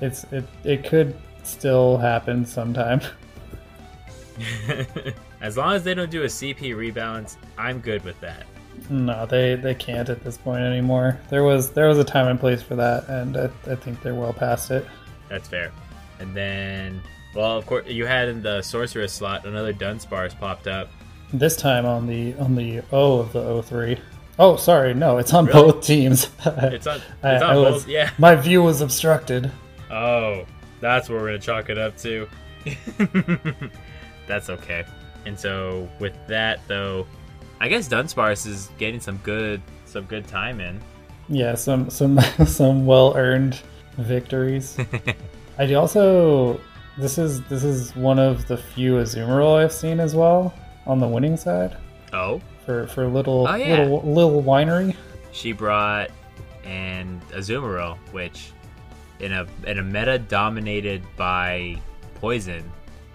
it could still happen sometime. As long as they don't do a CP rebalance, I'm good with that. No, they can't at this point anymore. There was a time and place for that, and I think they're well past it. That's fair. And then, well, of course, you had in the Sorceress slot another Dunsparce popped up. This time on the O of the O3. Oh, sorry, no, it's on both teams. It's on both, yeah. My view was obstructed. Oh, that's what we're going to chalk it up to. That's okay. And so with that, though, I guess Dunsparce is getting some good time in. Yeah, some well-earned victories. I also this is one of the few Azumarill I've seen as well on the winning side. Oh, for little, oh, yeah. little winery. She brought an Azumarill, which in a meta dominated by poison,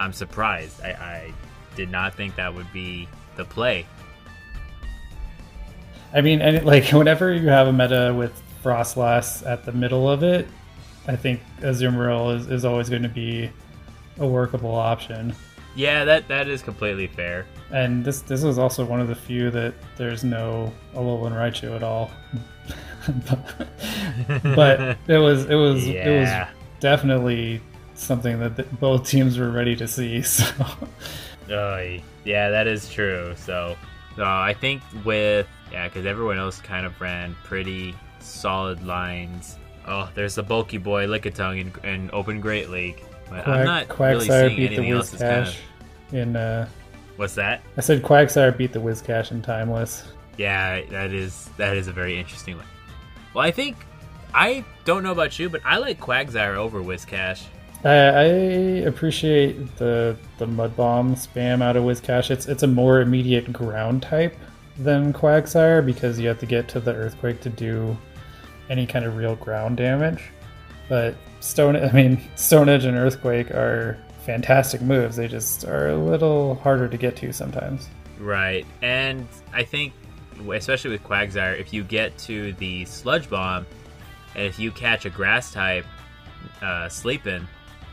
I'm surprised. I did not think that would be the play. I mean, and like whenever you have a meta with Froslass at the middle of it, I think Azumarill is always going to be a workable option. Yeah, that is completely fair. And this was also one of the few that there's no Alolan Raichu at all. But it was yeah. It was definitely something that both teams were ready to see. So. Yeah, that is true. So I think because everyone else kind of ran pretty solid lines. Oh, there's the bulky boy Lickitung in Open Great League. But I'm not really seeing anything else that's kind of... What's that? I said Quagsire beat the Whizcash in Timeless. Yeah, that is a very interesting one. Well, I think... I don't know about you, but I like Quagsire over Whizcash. I appreciate the Mud Bomb spam out of Whizcash. It's a more immediate ground type than Quagsire because you have to get to the Earthquake to do any kind of real ground damage. But Stone Edge and Earthquake are fantastic moves. They just are a little harder to get to sometimes. Right, and I think, especially with Quagsire, if you get to the Sludge Bomb, and if you catch a Grass type sleeping,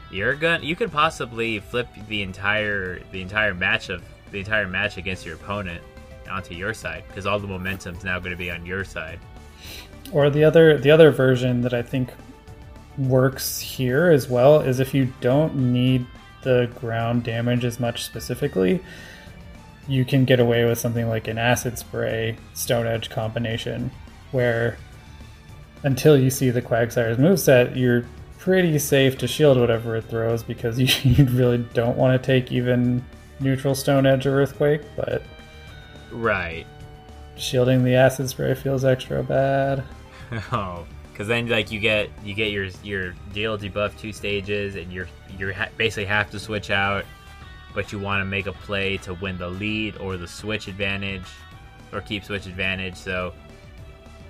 you could possibly flip the entire match against your opponent onto your side because all the momentum's now going to be on your side. Or the other version that I think works here as well is if you don't need the ground damage as much specifically, you can get away with something like an Acid Spray Stone Edge combination where until you see the Quagsire's moveset, you're pretty safe to shield whatever it throws because you really don't want to take even neutral Stone Edge or Earthquake, but right, shielding the Acid Spray feels extra bad. Oh, Because then, like, you get your deal debuff 2 stages, and you're basically have to switch out, but you want to make a play to win the lead or the switch advantage, or keep switch advantage. So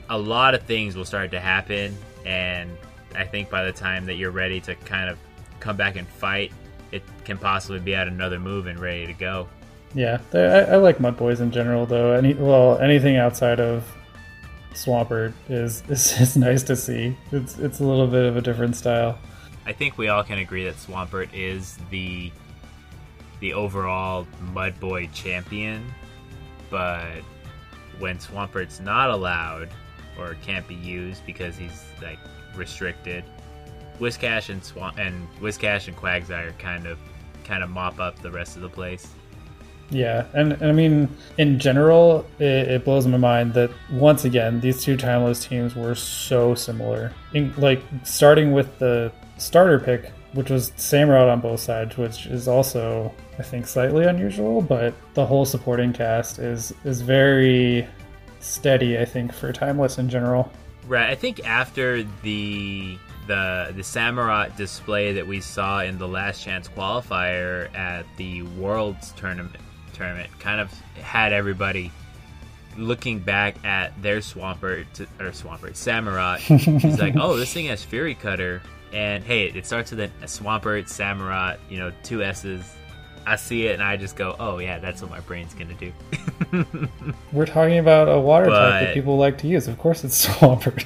a lot of things will start to happen, and I think by the time that you're ready to kind of come back and fight, it can possibly be at another move and ready to go. Yeah, I like Mud Boys in general, though. Anything outside of Swampert is nice to see. It's a little bit of a different style. I think we all can agree that Swampert is the overall Mud Boy champion, but when Swampert's not allowed or can't be used because he's like restricted, Whiscash and Quagsire kind of mop up the rest of the place. Yeah, and I mean, in general, it blows my mind that, once again, these two Timeless teams were so similar. Starting with the starter pick, which was Samurott on both sides, which is also, I think, slightly unusual, but the whole supporting cast is very steady, I think, for Timeless in general. Right, I think after the Samurott display that we saw in the Last Chance qualifier at the Worlds tournament kind of had everybody looking back at their Samurott. He's like, oh, this thing has Fury Cutter, and hey, it starts with a Swampert, Samurott, 2 S's. I see it and I just go, oh yeah, that's what my brain's gonna do. We're talking about a water type that people like to use. Of course it's Swampert.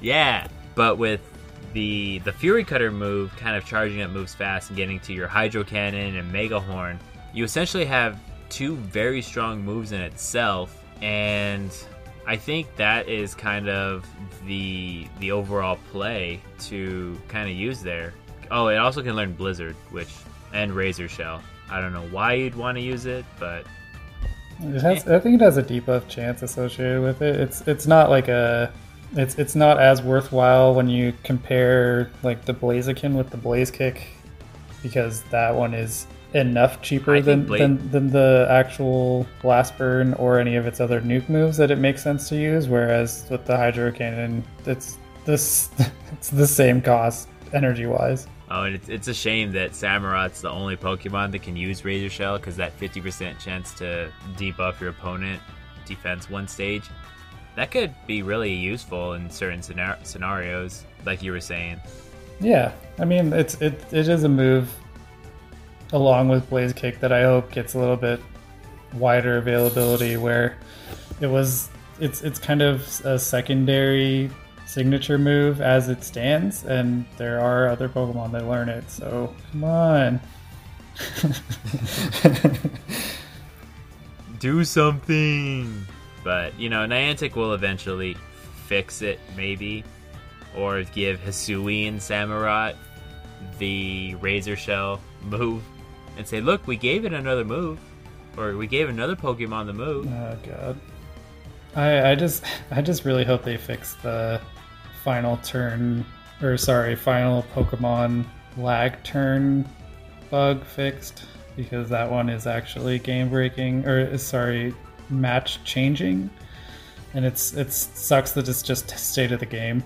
Yeah, but with the Fury Cutter move, kind of charging up moves fast and getting to your Hydro Cannon and Mega Horn, you essentially have 2 very strong moves in itself, and I think that is kind of the overall play to kind of use there. Oh, it also can learn Blizzard, and Razor Shell. I don't know why you'd want to use it, but I think it has a debuff chance associated with it. It's not like it's not as worthwhile when you compare like the Blaziken with the Blaze Kick, because that one is enough cheaper than the actual Blast Burn or any of its other nuke moves that it makes sense to use, whereas with the Hydro Cannon it's the same cost energy wise. Oh, and it's a shame that Samurott's the only Pokemon that can use Razor Shell, because that 50% chance to debuff your opponent defense 1 stage, that could be really useful in certain scenarios, like you were saying. Yeah, I mean it is a move along with Blaze Kick that I hope gets a little bit wider availability, where it's kind of a secondary signature move as it stands, and there are other Pokemon that learn it, so come on. Do something! But, Niantic will eventually fix it, maybe, or give Hisui and Samurott the Razor Shell move and say, look, we gave it another move, or we gave another Pokemon the move. Oh god, I just really hope they fix the final Pokemon lag turn bug fixed, because that one is actually game breaking, or sorry, match changing, and it sucks that it's just state of the game.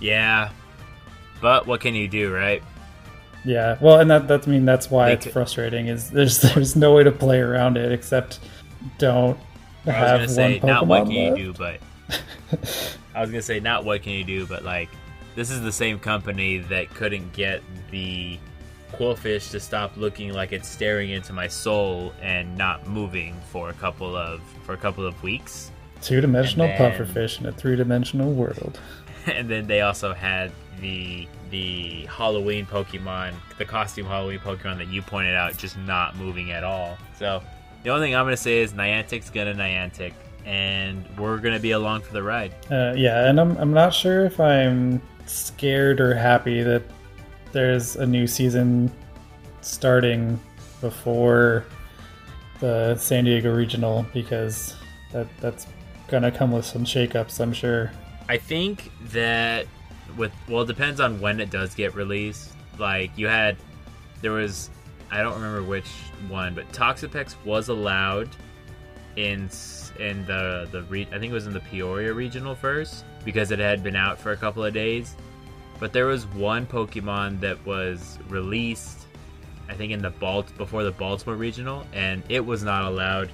Yeah, but what can you do, right? Yeah, well, and that's why it's frustrating. Is there's no way to play around it except don't have one Pokemon. Not what can you do, but I was gonna say not what can you do, but like this is the same company that couldn't get the Quillfish to stop looking like it's staring into my soul and not moving for a couple of weeks. 2-dimensional pufferfish in a 3-dimensional world. And then they also had the Halloween Pokemon, the costume Halloween Pokemon that you pointed out, just not moving at all. So the only thing I'm going to say is Niantic's going to Niantic, and we're going to be along for the ride. Yeah, and I'm not sure if I'm scared or happy that there's a new season starting before the San Diego Regional, because that's going to come with some shakeups, I'm sure. I think that it depends on when it does get released. Like there was I don't remember which one, but Toxapex was allowed in in I think it was in the Peoria regional first, because it had been out for a couple of days. But there was one Pokemon that was released, I think, in the before the Baltimore regional, and it was not allowed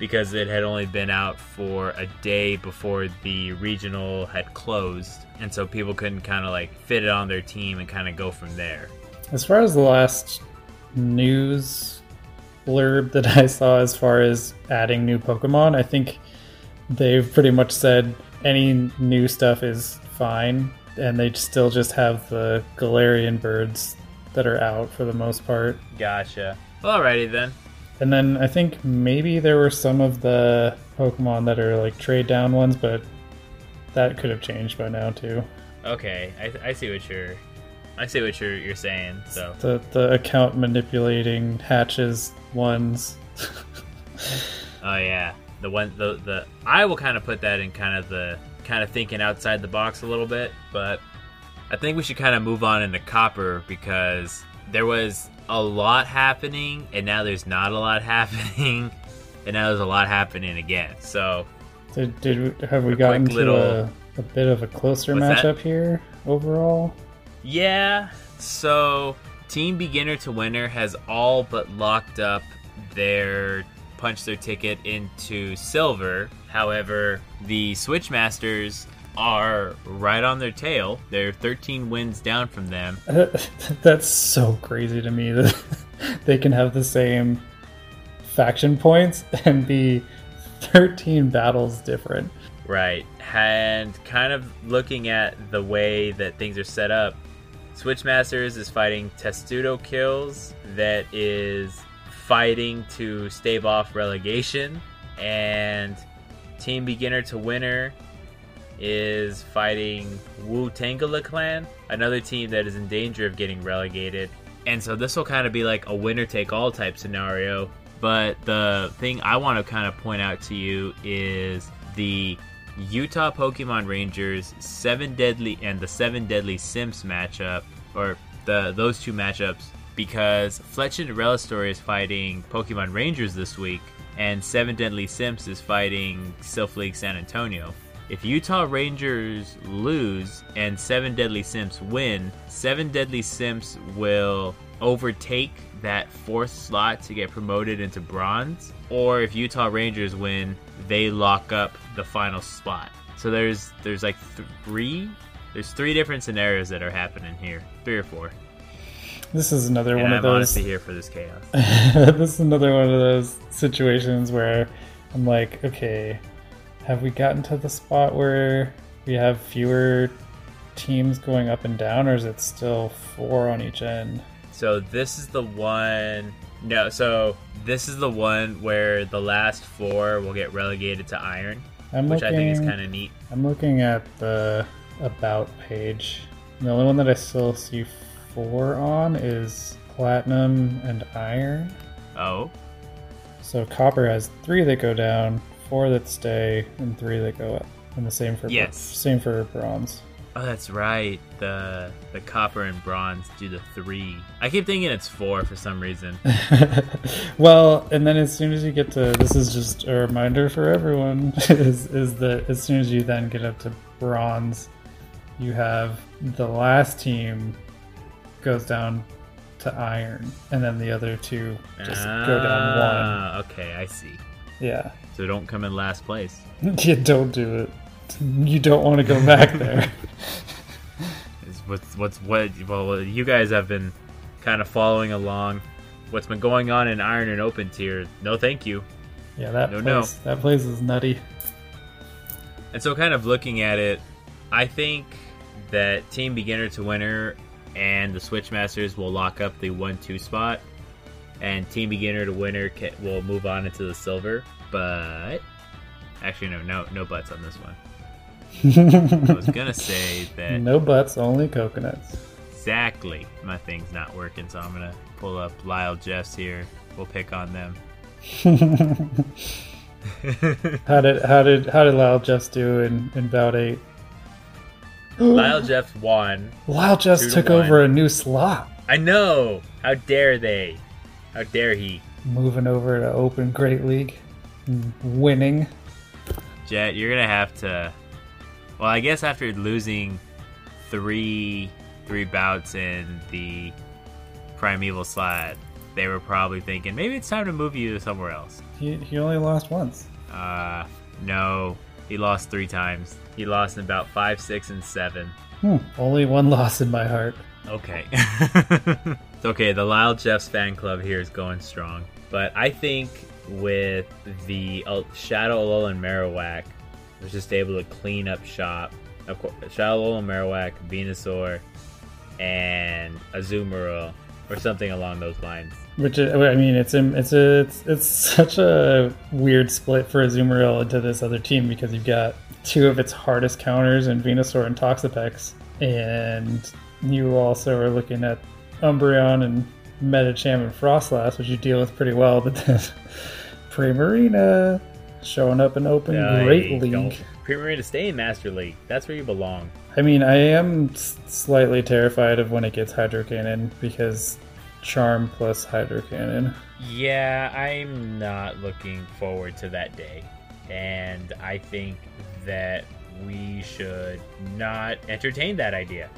because it had only been out for a day before the regional had closed, and so people couldn't kind of like fit it on their team and kind of go from there. As far as the last news blurb that I saw as far as adding new Pokemon, I think they've pretty much said any new stuff is fine, and they still just have the Galarian birds that are out for the most part. Gotcha. Alrighty then. And then I think maybe there were some of the Pokemon that are like trade down ones, but that could have changed by now too. Okay, I see what you're... I see what you're saying. So the account manipulating hatches ones. Oh yeah, the I will kind of put that in kind of thinking outside the box a little bit, but I think we should kind of move on into Copper, because there was a lot happening, and now there's not a lot happening, and now there's a lot happening again. So have we gotten to a bit of a closer matchup here overall? Yeah, so Team Beginner to Winner has all but locked up punched their ticket into silver. However, the Switchmasters are right on their tail. They're 13 wins down from them. That's so crazy to me that they can have the same faction points and be 13 battles different. Right, and kind of looking at the way that things are set up, Switchmasters is fighting Testudo Kills, that is fighting to stave off relegation, and Team Beginner to Winner is fighting Wu Tangela Clan, another team that is in danger of getting relegated. And so this will kind of be like a winner-take-all type scenario, but the thing I want to kind of point out to you is the Utah Pokemon Rangers Seven Deadly Simps matchup, or those two matchups, because Fletch and Relistor is fighting Pokemon Rangers this week, and Seven Deadly Simps is fighting Sylph League San Antonio. If Utah Rangers lose and Seven Deadly Simps win, Seven Deadly Simps will overtake that fourth slot to get promoted into bronze, or if Utah Rangers win, they lock up the final spot. So there's three different scenarios that are happening here, 3 or 4. This is another one of those. I'm honestly here for this chaos. This is another one of those situations where I'm like, okay, have we gotten to the spot where we have fewer teams going up and down, or is it still 4 on each end? So this is the one. No, so this is the one where the last 4 will get relegated to Iron, I think is kind of neat. I'm looking at the About page. The only one that I still see 4 on is Platinum and Iron. Oh. So Copper has 3 that go down, 4 that stay, and 3 that go up. And the same for same for Bronze. Oh, that's right. The Copper and Bronze do the 3. I keep thinking it's 4 for some reason. Well, and then as soon as you get to... This is just a reminder for everyone. is that as soon as you then get up to Bronze, you have the last team goes down to Iron. And then the other two just go down 1. Okay, I see. Yeah. So don't come in last place. You don't do it. You don't want to go back there. Well, you guys have been kind of following along what's been going on in Iron and Open Tier. No, thank you. Yeah, that place is nutty. And so kind of looking at it, I think that Team Beginner to Winner and the Switchmasters will lock up the 1-2 spot, and Team Beginner to Winner will move on into the silver. But... Actually, no butts on this one. I was gonna say that no butts, only coconuts. Exactly. My thing's not working, so I'm gonna pull up Lyle Jeffs here. We'll pick on them. How did Lyle Jeffs do in bout 8? Lyle Jeffs won. Lyle Jeffs took over a new slot. I know. How dare they? How dare he? Moving over to Open Great League, winning. Jet, you're going to have to... Well, I guess after losing three bouts in the Primeval slot, they were probably thinking, maybe it's time to move you somewhere else. He only lost once. No. He lost three times. He lost in about 5, 6, and 7. Only one loss in my heart. Okay. It's okay, the Lyle Jeffs fan club here is going strong. But I think with the Shadow Alolan Marowak, was just able to clean up shop. Of course, Shadow Alolan Marowak, Venusaur, and Azumarill, or something along those lines. Which, I mean, it's such a weird split for Azumarill into this other team, because you've got two of its hardest counters in Venusaur and Toxapex, and you also are looking at Umbreon and Medicham and Froslass, which you deal with pretty well, but then Primarina showing up in Open Great League. Primarina, stay in Master League. That's where you belong. I mean, I am slightly terrified of when it gets Hydro Cannon, because... Charm plus Hydro Cannon. Yeah, I'm not looking forward to that day. And I think that we should not entertain that idea.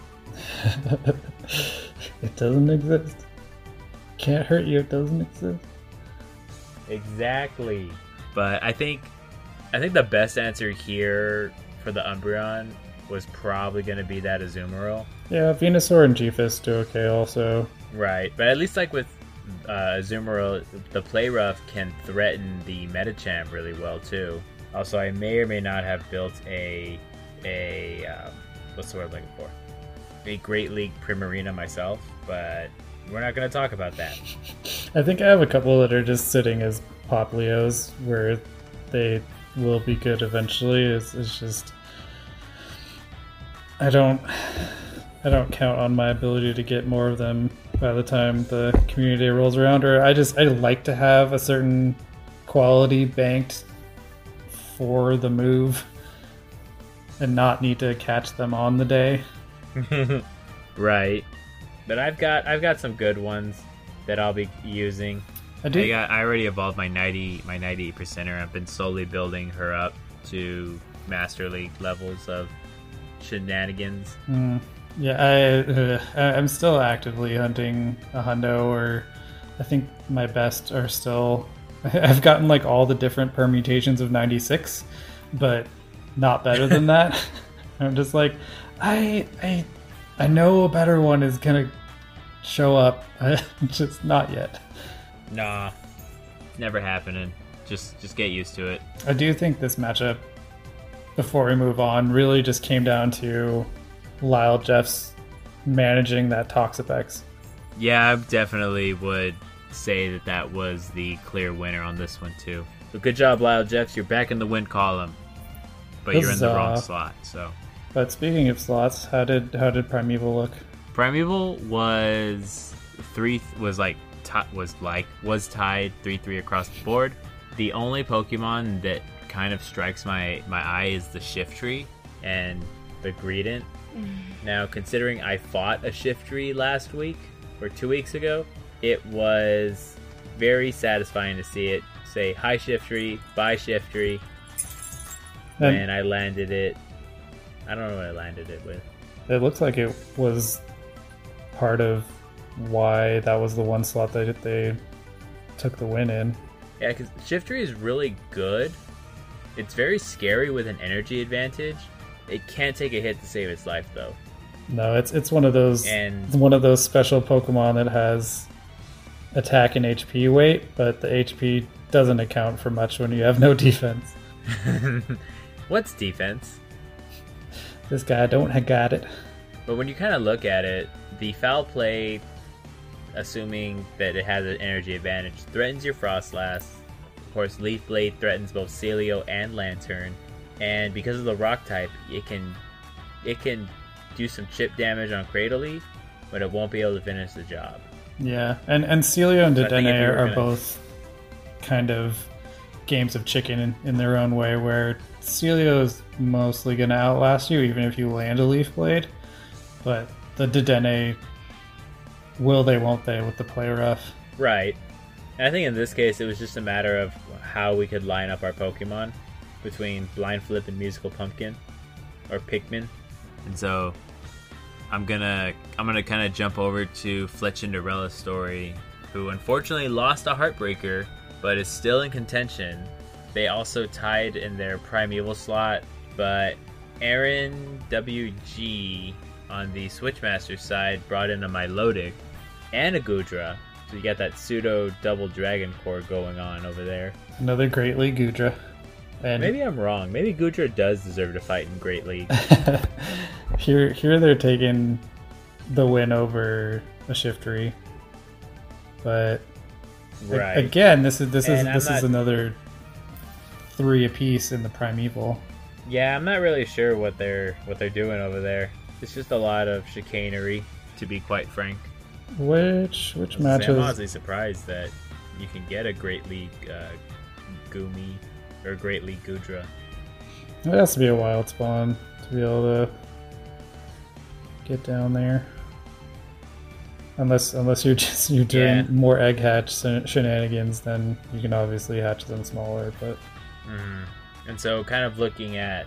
It doesn't exist. Can't hurt you, it doesn't exist. Exactly. But I think the best answer here for the Umbreon was probably going to be that Azumarill. Yeah, Venusaur and G-Fist do okay also. Right, but at least like with Azumarill, the Play Rough can threaten the Medicham really well too. Also, I may or may not have built a what's the word I'm looking for? A Great League Primarina myself, but we're not going to talk about that. I think I have a couple that are just sitting as Pop Leos where they will be good eventually. It's just I don't count on my ability to get more of them by the time the community rolls around, or I like to have a certain quality banked for the move and not need to catch them on the day. Right. But I've got some good ones that I'll be using. I already evolved my 90 percenter. I've been slowly building her up to Master League levels of shenanigans. Yeah, I'm still actively hunting a hundo, or I think my best are still... I've gotten like all the different permutations of 96, but not better than that. I'm just like, I know a better one is gonna show up, just not yet. Nah, never happening. Just get used to it. I do think this matchup, before we move on, really just came down to Lyle Jeff's managing that Toxapex. Yeah, I definitely would say that was the clear winner on this one too. So good job, Lyle Jeffs. You're back in the win column, but you're in the wrong slot. So. But speaking of slots, how did Primeval look? Primeval was tied 3-3 across the board. The only Pokemon that kind of strikes my eye is the Shiftry and the Greedent. Now, considering I fought a Shiftry last week, or 2 weeks ago, it was very satisfying to see it say, hi Shiftry, bye Shiftry, and I landed it. I don't know what I landed it with. It looks like it was part of why that was the one slot that they took the win in. Yeah, because Shiftry is really good. It's very scary with an energy advantage. It can't take a hit to save its life, though. No, it's one of those special Pokemon that has attack and HP weight, but the HP doesn't account for much when you have no defense. What's defense? This guy don't have got it. But when you kind of look at it, the Foul Play, assuming that it has an energy advantage, threatens your Froslass. Of course, Leaf Blade threatens both Sealeo and Lantern. And because of the rock type, it can do some chip damage on Cradily, but it won't be able to finish the job. Yeah, and Sealeo and Dedenne are both kind of games of chicken in their own way, where Sealeo is mostly going to outlast you, even if you land a Leaf Blade. But the Dedenne, will they, won't they, with the Play Rough. Right. And I think in this case, it was just a matter of how we could line up our Pokemon. between Blind Flip and Musical Pumpkin or Pikmin. And so I'm gonna kind of jump over to Fletch Cinderella's story, who unfortunately lost a Heartbreaker, but is still in contention. They also tied in their Primeval slot, but Aaron WG on the Switchmaster side brought in a Milotic and a Goodra. So you got that pseudo double Dragon Core going on over there. Another Great League Goodra. And maybe I'm wrong. Maybe Goodra does deserve to fight in Great League. Here they're taking the win over a Shiftry. But right. Again, this is another 3 apiece in the Primeval. Yeah, I'm not really sure what they're doing over there. It's just a lot of chicanery, to be quite frank. Which matches? I'm honestly surprised that you can get a Great League Goomy or Great League Goodra. It has to be a wild spawn to be able to get down there. Unless you're doing more egg hatch shenanigans, then you can obviously hatch them smaller. But and so kind of looking at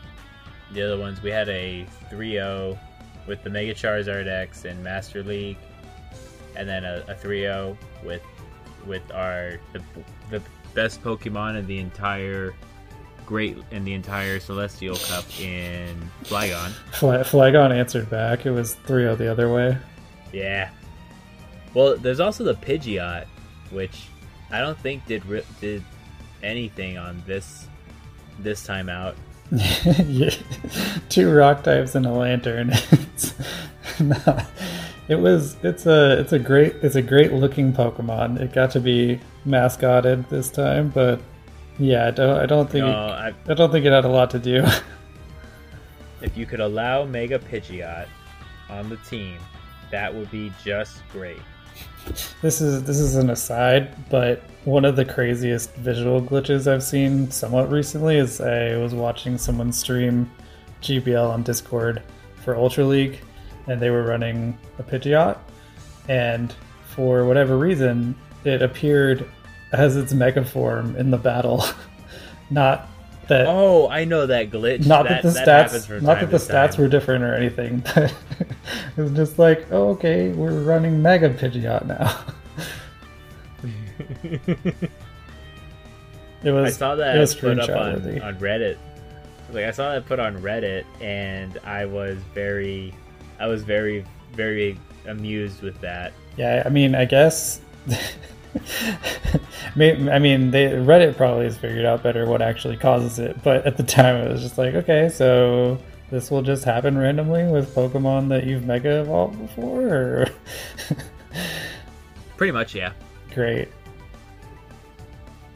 the other ones, we had a 3-0 with the Mega Charizard X in Master League, and then a 3-0 with the best Pokemon in the entire Celestial Cup in Flygon. Flygon answered back. It was 3-0 the other way. Yeah. Well, there's also the Pidgeot, which I don't think did anything on this time out. Yeah. 2 rock types and a lantern. It's a great looking Pokemon. It got to be mascotted this time, but yeah, I don't think it had a lot to do. If you could allow Mega Pidgeot on the team, that would be just great. This is an aside, but one of the craziest visual glitches I've seen somewhat recently is I was watching someone stream GBL on Discord for Ultra League, and they were running a Pidgeot, and for whatever reason, it appeared as its mega form in the battle. Not that... Oh, I know that glitch. Not that the stats were different or anything, but it was just like, oh, okay, we're running Mega Pidgeot now. I saw that put up on Reddit. Like, I saw that put on Reddit, and I was very, very amused with that. Yeah, I mean, I guess... Reddit probably has figured out better what actually causes it, but at the time it was just like, okay, so this will just happen randomly with Pokemon that you've Mega Evolved before? Pretty much, yeah. Great.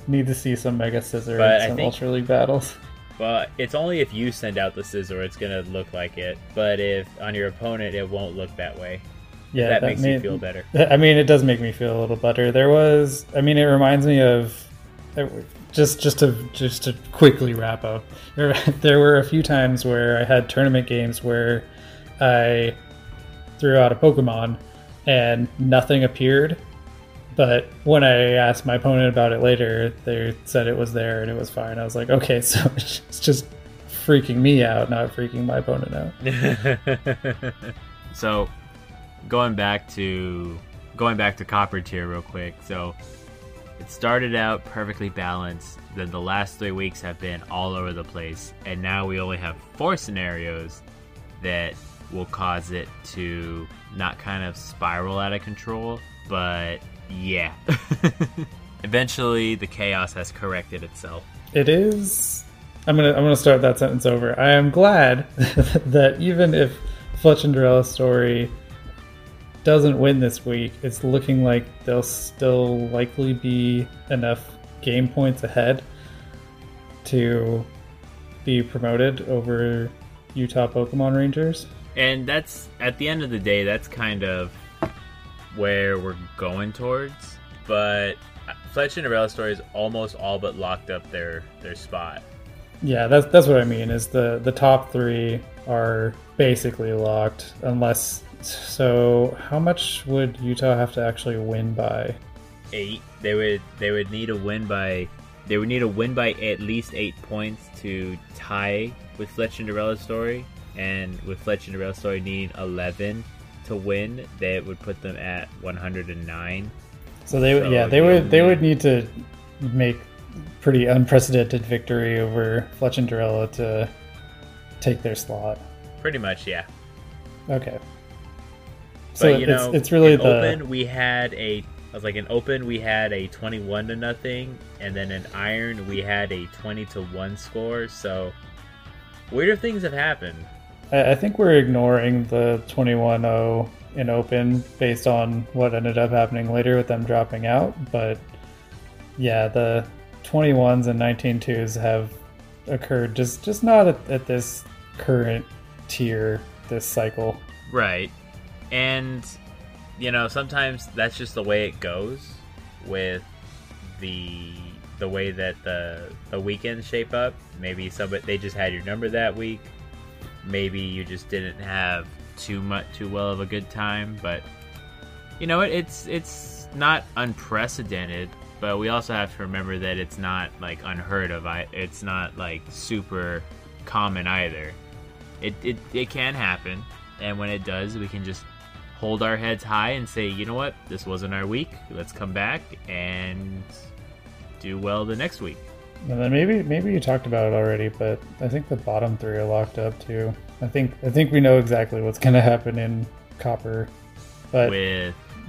Need to see some Mega Scizor in some Ultra League battles. Well, it's only if you send out the Scizor it's going to look like it, but if on your opponent it won't look that way. Yeah, that makes me feel better. I mean, it does make me feel a little better. It reminds me of just to quickly wrap up. There were a few times where I had tournament games where I threw out a Pokemon and nothing appeared, but when I asked my opponent about it later, they said it was there and it was fine. I was like, okay, so it's just freaking me out, not freaking my opponent out. So. Going back to Copper Tier real quick. So it started out perfectly balanced. Then the last 3 weeks have been all over the place, and now we only have 4 scenarios that will cause it to not kind of spiral out of control. But yeah, eventually the chaos has corrected itself. It is. I'm gonna start that sentence over. I am glad that even if Fletch and Cinderella's story doesn't win this week, it's looking like they'll still likely be enough game points ahead to be promoted over Utah Pokemon Rangers. And that's, at the end of the day, that's kind of where we're going towards. But Fletch Cinderella Stories almost all but locked up their spot. Yeah, that's what I mean, is the top 3 are basically locked, unless... So, how much would Utah have to actually win by? 8. They would need a win by They would need a win by at least 8 points to tie with Fletch Cinderella's story, and with Fletch Cinderella's story needing 11 to win, that would put them at 109. So they would need to make pretty unprecedented victory over Fletch and Cinderella to take their slot. Pretty much, yeah. Okay. But, so it's really in the open we had a. I was like, in open we had a 21-0, and then in iron we had a 20-1 score. So weirder things have happened. I think we're ignoring the 21-0 in open based on what ended up happening later with them dropping out. But yeah, the 21s and 19-2s have occurred, just not at this current tier this cycle. Right, and. Sometimes that's just the way it goes with the way that the weekends shape up. Maybe they just had your number that week. Maybe you just didn't have too well of a good time. But it's not unprecedented. But we also have to remember that it's not like unheard of. It's not like super common either. It can happen, and when it does, we can just hold our heads high and say, you know what, this wasn't our week. Let's come back and do well the next week. And then maybe you talked about it already, but I think the bottom three are locked up too. I think we know exactly what's going to happen in Copper, but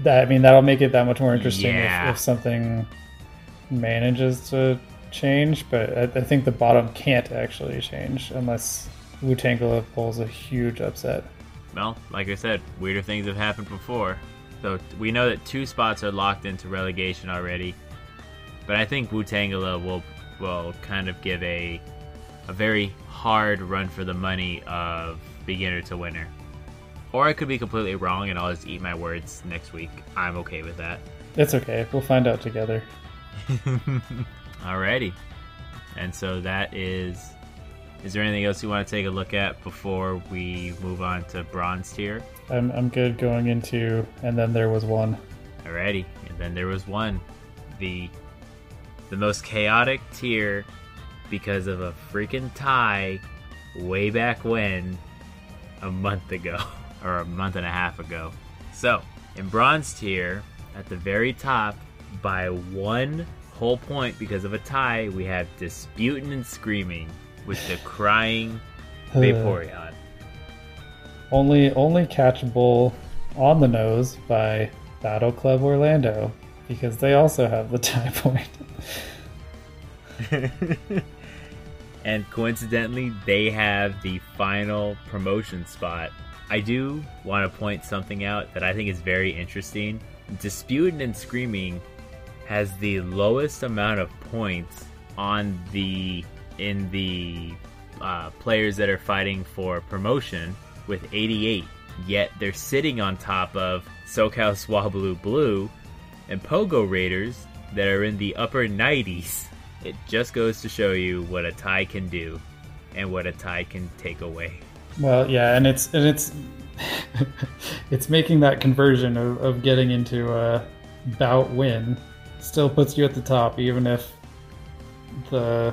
that'll make it that much more interesting if something manages to change. But I think the bottom can't actually change unless Wutangula pulls a huge upset. Well, like I said, weirder things have happened before. So we know that 2 spots are locked into relegation already. But I think Wutangula will kind of give a very hard run for the money of beginner to winner. Or I could be completely wrong and I'll just eat my words next week. I'm okay with that. It's okay. We'll find out together. Alrighty. And so that is... Is there anything else you want to take a look at before we move on to bronze tier? I'm good going into, and then there was one. Alrighty, and then there was one. The most chaotic tier because of a freaking tie way back when, a month ago, or a month and a half ago. So, in bronze tier, at the very top, by 1 whole point because of a tie, we have Disputin' and Screaming. With the crying Vaporeon. Only catchable on the nose by Battle Club Orlando, because they also have the tie point. And coincidentally, they have the final promotion spot. I do want to point something out that I think is very interesting. Disputin' and Screaming has the lowest amount of points in the players that are fighting for promotion with 88, yet they're sitting on top of SoCal Swablu Blue and Pogo Raiders that are in the upper 90s. It just goes to show you what a tie can do and what a tie can take away. Well, yeah, and it's it's making that conversion of getting into a bout win still puts you at the top, even if the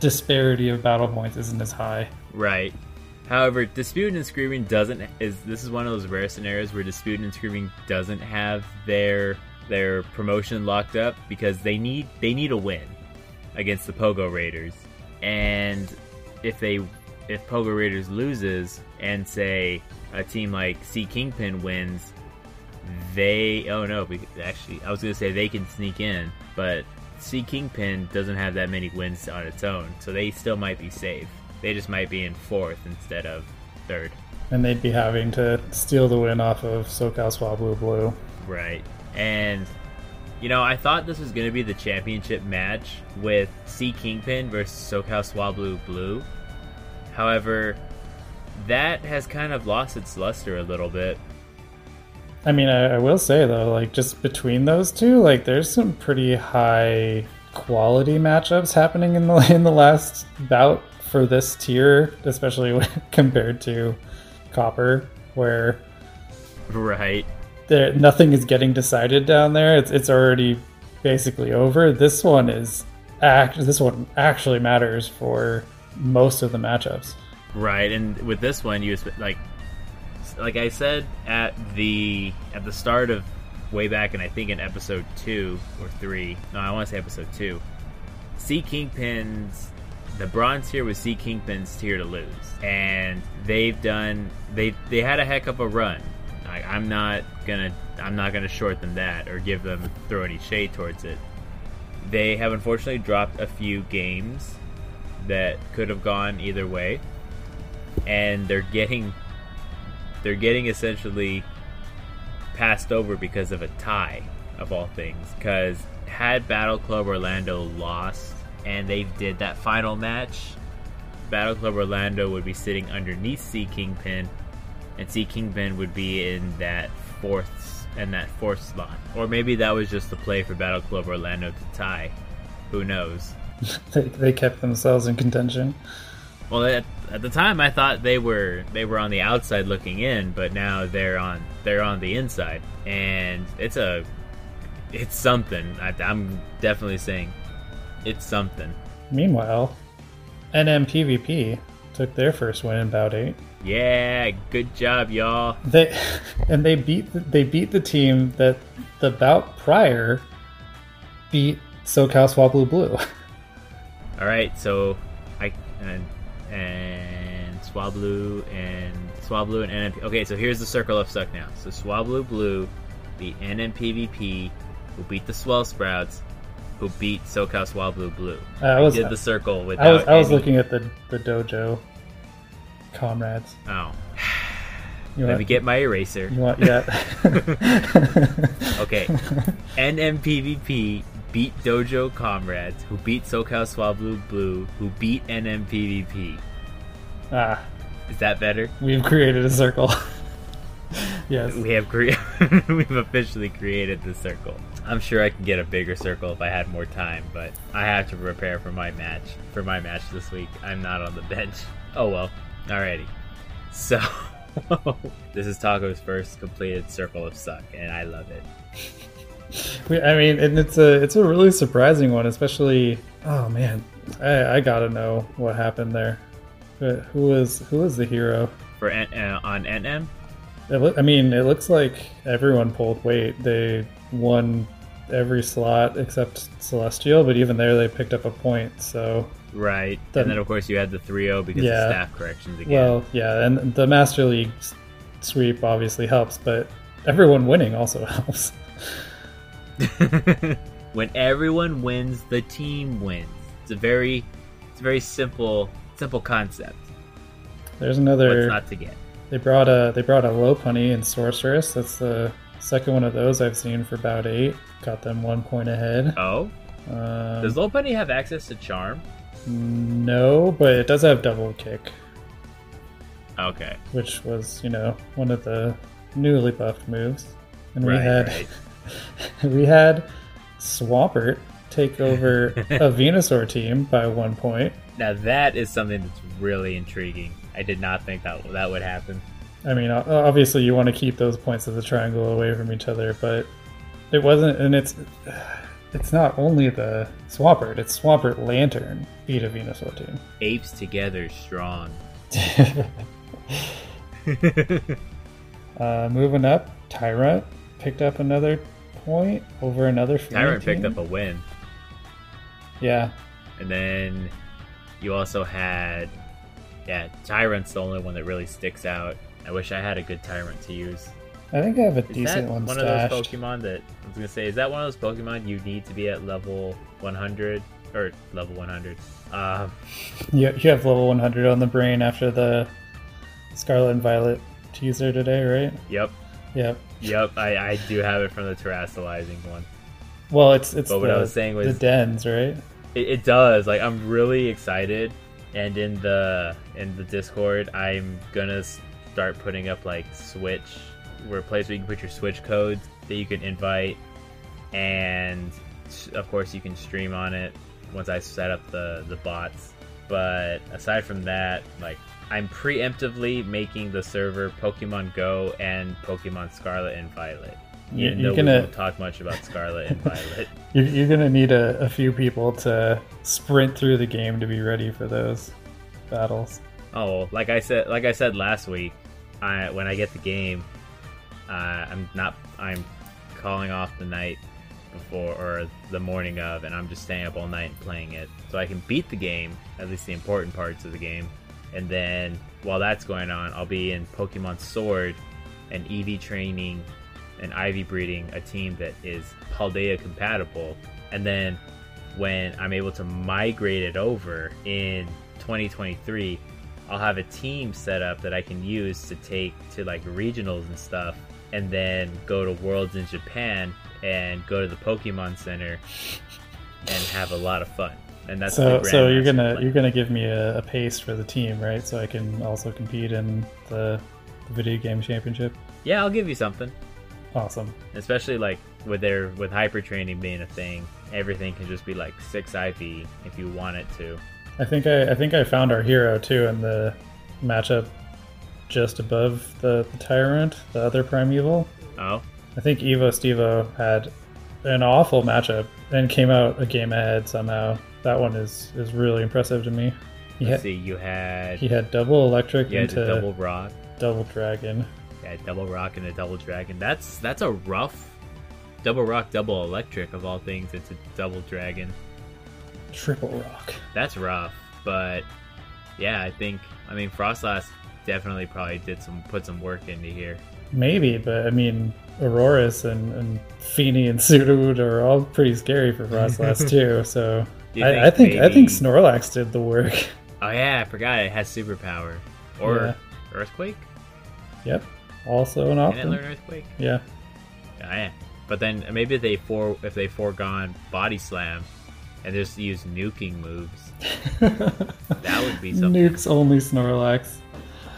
disparity of battle points isn't as high. Right. However, Disputin' and Screaming this is one of those rare scenarios where Disputin' and Screaming doesn't have their promotion locked up because they need a win against the Pogo Raiders. And if Pogo Raiders loses and say a team like Sea Kingpin wins, I was going to say they can sneak in, but Sea Kingpin doesn't have that many wins on its own, so they still might be safe. They just might be in 4th instead of 3rd. And they'd be having to steal the win off of SoCal Swablu Blue. Right. And, I thought this was going to be the championship match with Sea Kingpin versus SoCal Swablu Blue. However, that has kind of lost its luster a little bit. I mean, I will say, though, like, just between those two, like, there's some pretty high quality matchups happening in the last bout for this tier, especially compared to Copper, where... Right. Nothing is getting decided down there. It's already basically over. This one is this one actually matters for most of the matchups. Right, and with this one, you like I said at the start of way back, and I think in episode 2 or 3. No, I want to say episode 2. Sea Kingpins. The bronze tier was Sea Kingpin's tier to lose, and they had a heck of a run. I'm not gonna short them that or throw any shade towards it. They have unfortunately dropped a few games that could have gone either way, and they're getting essentially passed over because of a tie of all things. Because had Battle Club Orlando lost, and they did that final match, Battle Club Orlando would be sitting underneath Sea Kingpin, and Sea Kingpin would be in that fourth slot. Or maybe that was just the play for Battle Club Orlando to tie. Who knows? They kept themselves in contention. Well, at the time, I thought they were on the outside looking in, but now they're on the inside, and it's something. I'm definitely saying. It's something. Meanwhile, NMPVP took their first win in Bout 8. Yeah, good job, y'all. They beat the team that the bout prior beat SoCal Swablu Blue. All right, so Swablu and NMPVP. Okay, so here's the circle of suck now. So Swablu Blue, the NMPVP, who beat the Swell Sprouts, who beat SoCal Swablu Blue. I did the circle without I was looking at the dojo comrades. Oh. Let me get my eraser. You want that? Yeah. Okay. NMPVP beat dojo comrades, who beat SoCal Swablu Blue, who beat NMPVP. Ah. Is that better? We've created a circle. Yes. We've officially created the circle. I'm sure I can get a bigger circle if I had more time, but I have to prepare for my match this week. I'm not on the bench. Oh well. Alrighty. So this is Taco's first completed circle of suck, and I love it. I mean, and it's a really surprising one, especially. Oh man, I gotta know what happened there. But who was the hero for on NM? It looks like everyone pulled weight. They won every slot except Celestial, but even there they picked up a point. So right, and then of course you had the 3-0 because of staff corrections again. Well, yeah, and the Master League sweep obviously helps, but everyone winning also helps. When everyone wins, the team wins. It's a very simple concept. There's another. What's not to get? They brought a Lopunny and Sorceress. That's the second one of those I've seen for Bout 8. Got them 1 point ahead. Oh? Does Lopunny have access to Charm? No, but it does have Double Kick. Okay. Which was, one of the newly buffed moves. And we had we had Swampert take over a Venusaur team by 1 point. Now that is something that's really intriguing. I did not think that would happen. I mean, obviously you want to keep those points of the triangle away from each other, but it wasn't, and it's not only the Swampert, it's Swampert Lantern beat a Venusaur team. Apes together strong. Moving up, Tyrant picked up another point over another team. Tyrant picked up a win. Yeah. And then you also had... Yeah, Tyrant's the only one that really sticks out. I wish I had a good Tyrant to use. I think I have a decent one stashed. Is that one of those Pokemon you need to be at level 100? Or level 100. You have level 100 on the brain after the Scarlet and Violet teaser today, right? Yep. I do have it from the Terrasalizing one. Well, what I was saying was the dens, right? It does. Like, I'm really excited. And in the Discord, I'm gonna start putting up like Switch, where a place where you can put your Switch codes that you can invite, and of course you can stream on it once I set up the bots. But aside from that, like I'm preemptively making the server Pokemon Go and Pokemon Scarlet and Violet. Even though we don't talk much about Scarlet and Violet. You're gonna need a few people to sprint through the game to be ready for those battles. Oh, like I said last week, when I get the game, I'm calling off the night before or the morning of, and I'm just staying up all night and playing it so I can beat the game, at least the important parts of the game. And then while that's going on, I'll be in Pokemon Sword and Eevee training and Ivy breeding a team that is Paldea compatible. And then when I'm able to migrate it over in 2023, I'll have a team set up that I can use to take to like regionals and stuff, and then go to Worlds in Japan and go to the Pokemon Center and have a lot of fun. And that's so you're gonna give me a pace for the team, right? So I can also compete in the video game championship. Yeah, I'll give you something. Awesome. Especially like with hyper training being a thing, everything can just be like 6 IV if you want it to. I think I found our hero too in the matchup just above the Tyrant, the other Primeval. Oh. I think Evo Stevo had an awful matchup and came out a game ahead somehow. That one is really impressive to me. He had double electric into double rock, double dragon. Yeah, double rock and a double dragon. That's a rough double rock, double electric of all things. It's a double dragon, triple rock. That's rough, but yeah, I mean Froslass definitely probably put some work into here. Maybe, but I mean, Aurorus and Fini and Sudowoodo are all pretty scary for Froslass too. So I think Snorlax did the work. Oh yeah, I forgot it has superpower or Earthquake. Yep. Also an option. Can it learn Earthquake? Yeah. Yeah. But then maybe if they foregone Body Slam and just use nuking moves, that would be something. Nukes only Snorlax.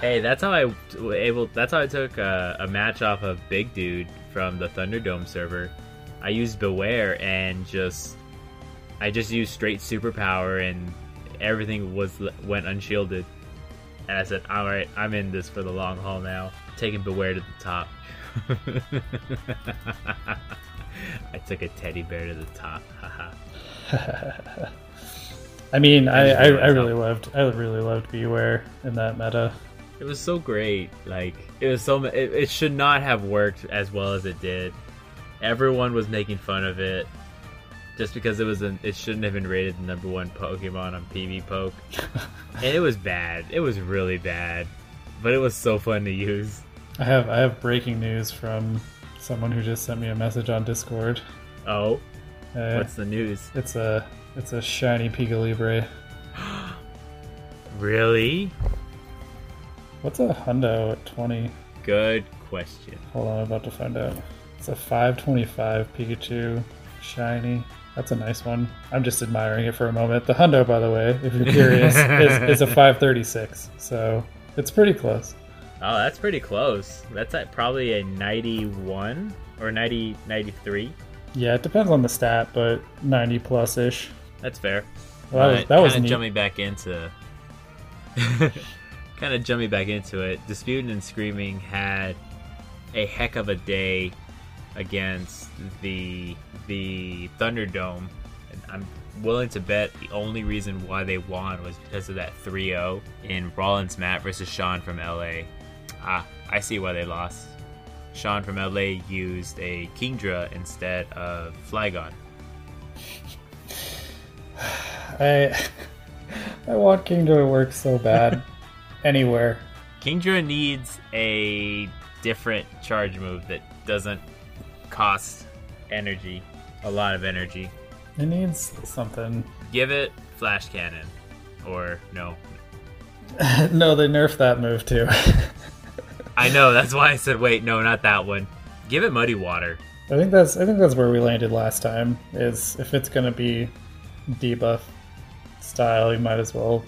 Hey, that's how I took a match off of Big Dude from the Thunderdome server. I used Beware and I just used straight superpower and everything went unshielded. And I said, all right, I'm in this for the long haul now. Taking Beware to the top. I took a teddy bear to the top. I mean, I really loved Beware in that meta. It was so great. Like it should not have worked as well as it did. Everyone was making fun of it just because it shouldn't have been rated the number 1 Pokemon on PvPoke. And it was bad. It was really bad, but it was so fun to use. I have breaking news from someone who just sent me a message on Discord. Oh, what's the news? It's a shiny Pigalibre. Really? What's a hundo at 20? Good question. Hold on, I'm about to find out. It's a 525 Pikachu, shiny. That's a nice one. I'm just admiring it for a moment. The hundo, by the way, if you're curious, is a 536. So it's pretty close. Oh, that's pretty close. That's at probably a 91 or 90, 93. Yeah, it depends on the stat, but 90 plus-ish. That's fair. Well, that was neat. Kind of jumping back into it. Dispute and Screaming had a heck of a day against the Thunderdome. And I'm willing to bet the only reason why they won was because of that 3-0 in Rollins Matt versus Sean from LA. Ah, I see why they lost. Sean from LA used a Kingdra instead of Flygon. I want Kingdra to work so bad. Anywhere. Kingdra needs a different charge move that doesn't cost energy. A lot of energy. It needs something. Give it Flash Cannon. Or no. No, they nerfed that move too. I know, that's why I said wait, no, not that one. Give it Muddy Water. I think that's where we landed last time, is if it's gonna be debuff style, you might as well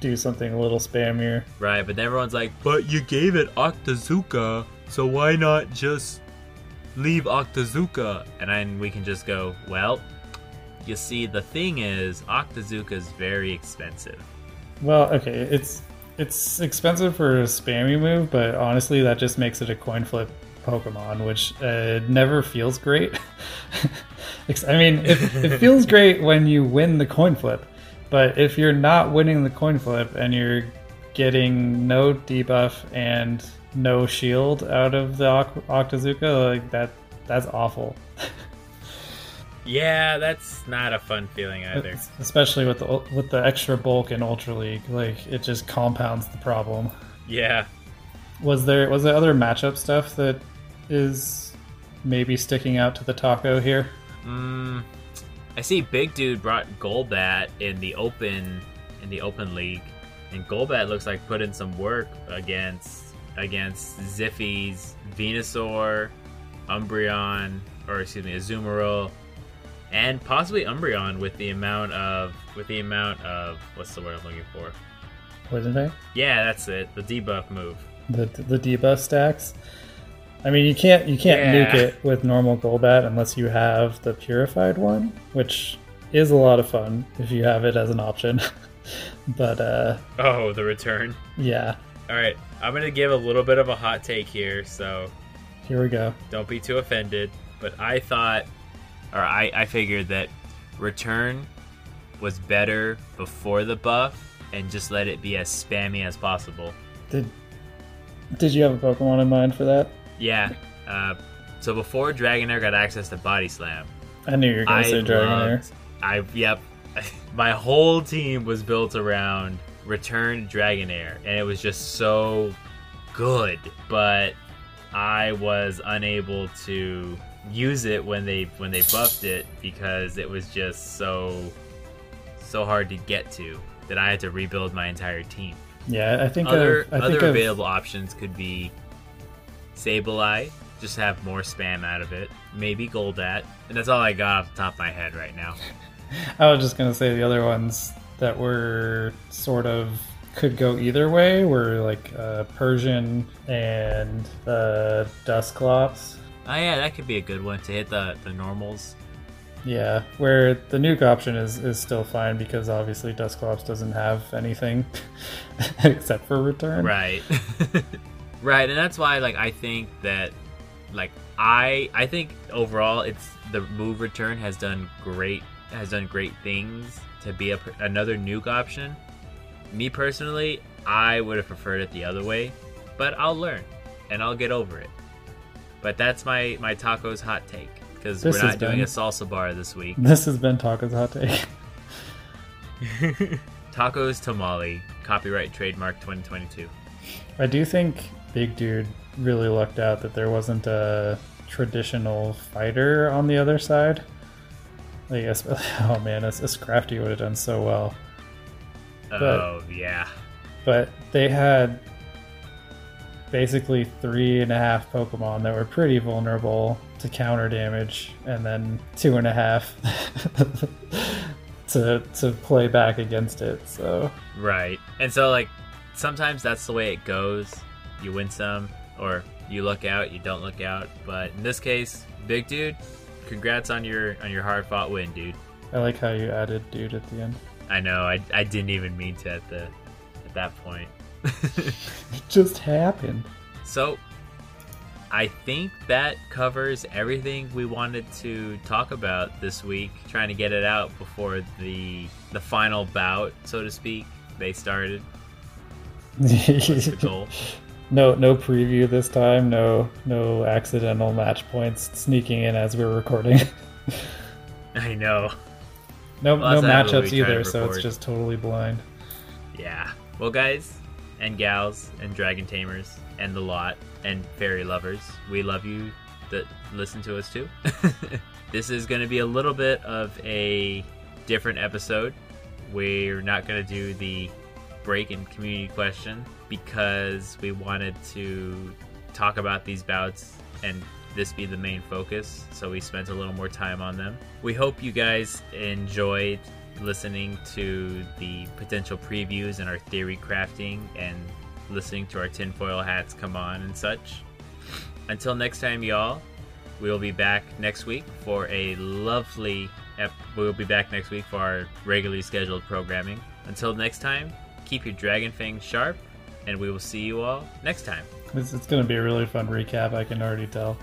do something a little spammier. Right, but everyone's like, but you gave it Octazooka, so why not just leave Octazooka? And then we can just go, well, you see, the thing is, Octazooka is very expensive. Well, okay, it's expensive for a spammy move, but honestly, that just makes it a coin flip Pokemon, which never feels great. I mean, it feels great when you win the coin flip, but if you're not winning the coin flip and you're getting no debuff and no shield out of the Octazooka, like that's awful. Yeah, that's not a fun feeling either. It's, especially with the extra bulk in Ultra League, like it just compounds the problem. Yeah. Was there other matchup stuff that is maybe sticking out to the taco here? I see Big Dude brought Golbat in the open league, and Golbat looks like put in some work against Ziffy's Venusaur, Azumarill, and possibly Umbreon with the amount of what's the word I'm looking for? Poison Fang? Yeah, that's it. The debuff move. The debuff stacks. I mean, you can't nuke it with normal Golbat unless you have the purified one, which is a lot of fun if you have it as an option. But the return. Yeah. All right, I'm gonna give a little bit of a hot take here. So here we go. Don't be too offended, but I thought, or I figured that return was better before the buff, and just let it be as spammy as possible. Did you have a Pokemon in mind for that? Yeah. So before Dragonair got access to Body Slam, I knew you were going to say Dragonair. Yep. My whole team was built around Return Dragonair, and it was just so good. But I was unable to use it when they buffed it because it was just so hard to get to that I had to rebuild my entire team. Yeah, I think other available options could be Sableye, just have more spam out of it, maybe Goldat, and that's all I got off the top of my head right now. I was just going to say the other ones that were sort of could go either way were like Persian and Dusclops. Oh yeah, that could be a good one to hit the normals. Yeah, where the nuke option is still fine because obviously Dusclops doesn't have anything except for return. Right. Right, and that's why I think that I think overall it's the move return has done great things to be another nuke option. Me personally, I would have preferred it the other way, but I'll learn and I'll get over it. But that's my Taco's hot take. Because we're not doing a salsa bar this week. This has been Taco's Hot Take. Taco's Tamale, copyright trademark 2022. I do think Big Dude really lucked out that there wasn't a traditional fighter on the other side. I guess, oh man, a Scrafty would have done so well. Yeah. But they had basically 3.5 Pokemon that were pretty vulnerable to counter damage, and then 2.5 to play back against it. So right, and so sometimes that's the way it goes. You win some, or you luck out, you don't luck out. But in this case, Big Dude, congrats on your hard fought win, dude. I like how you added dude at the end. I know. I didn't even mean to at that point. It just happened. So I think that covers everything we wanted to talk about this week, trying to get it out before the final bout, so to speak. They started. The goal. No preview this time, no accidental match points sneaking in as we're recording. I know. No matchups either, so it's just totally blind. Yeah. Well, guys and gals and dragon tamers and the lot and fairy lovers, we love you that listen to us too. This is going to be a little bit of a different episode. We're not going to do the break and community question because we wanted to talk about these bouts and this be the main focus, so we spent a little more time on them. We hope you guys enjoyed listening to the potential previews and our theory crafting and listening to our tinfoil hats come on and such. Until next time, y'all, we'll be back next week for our regularly scheduled programming. Until next time, keep your dragon fangs sharp and we will see you all next time. It's going to be a really fun recap, I can already tell.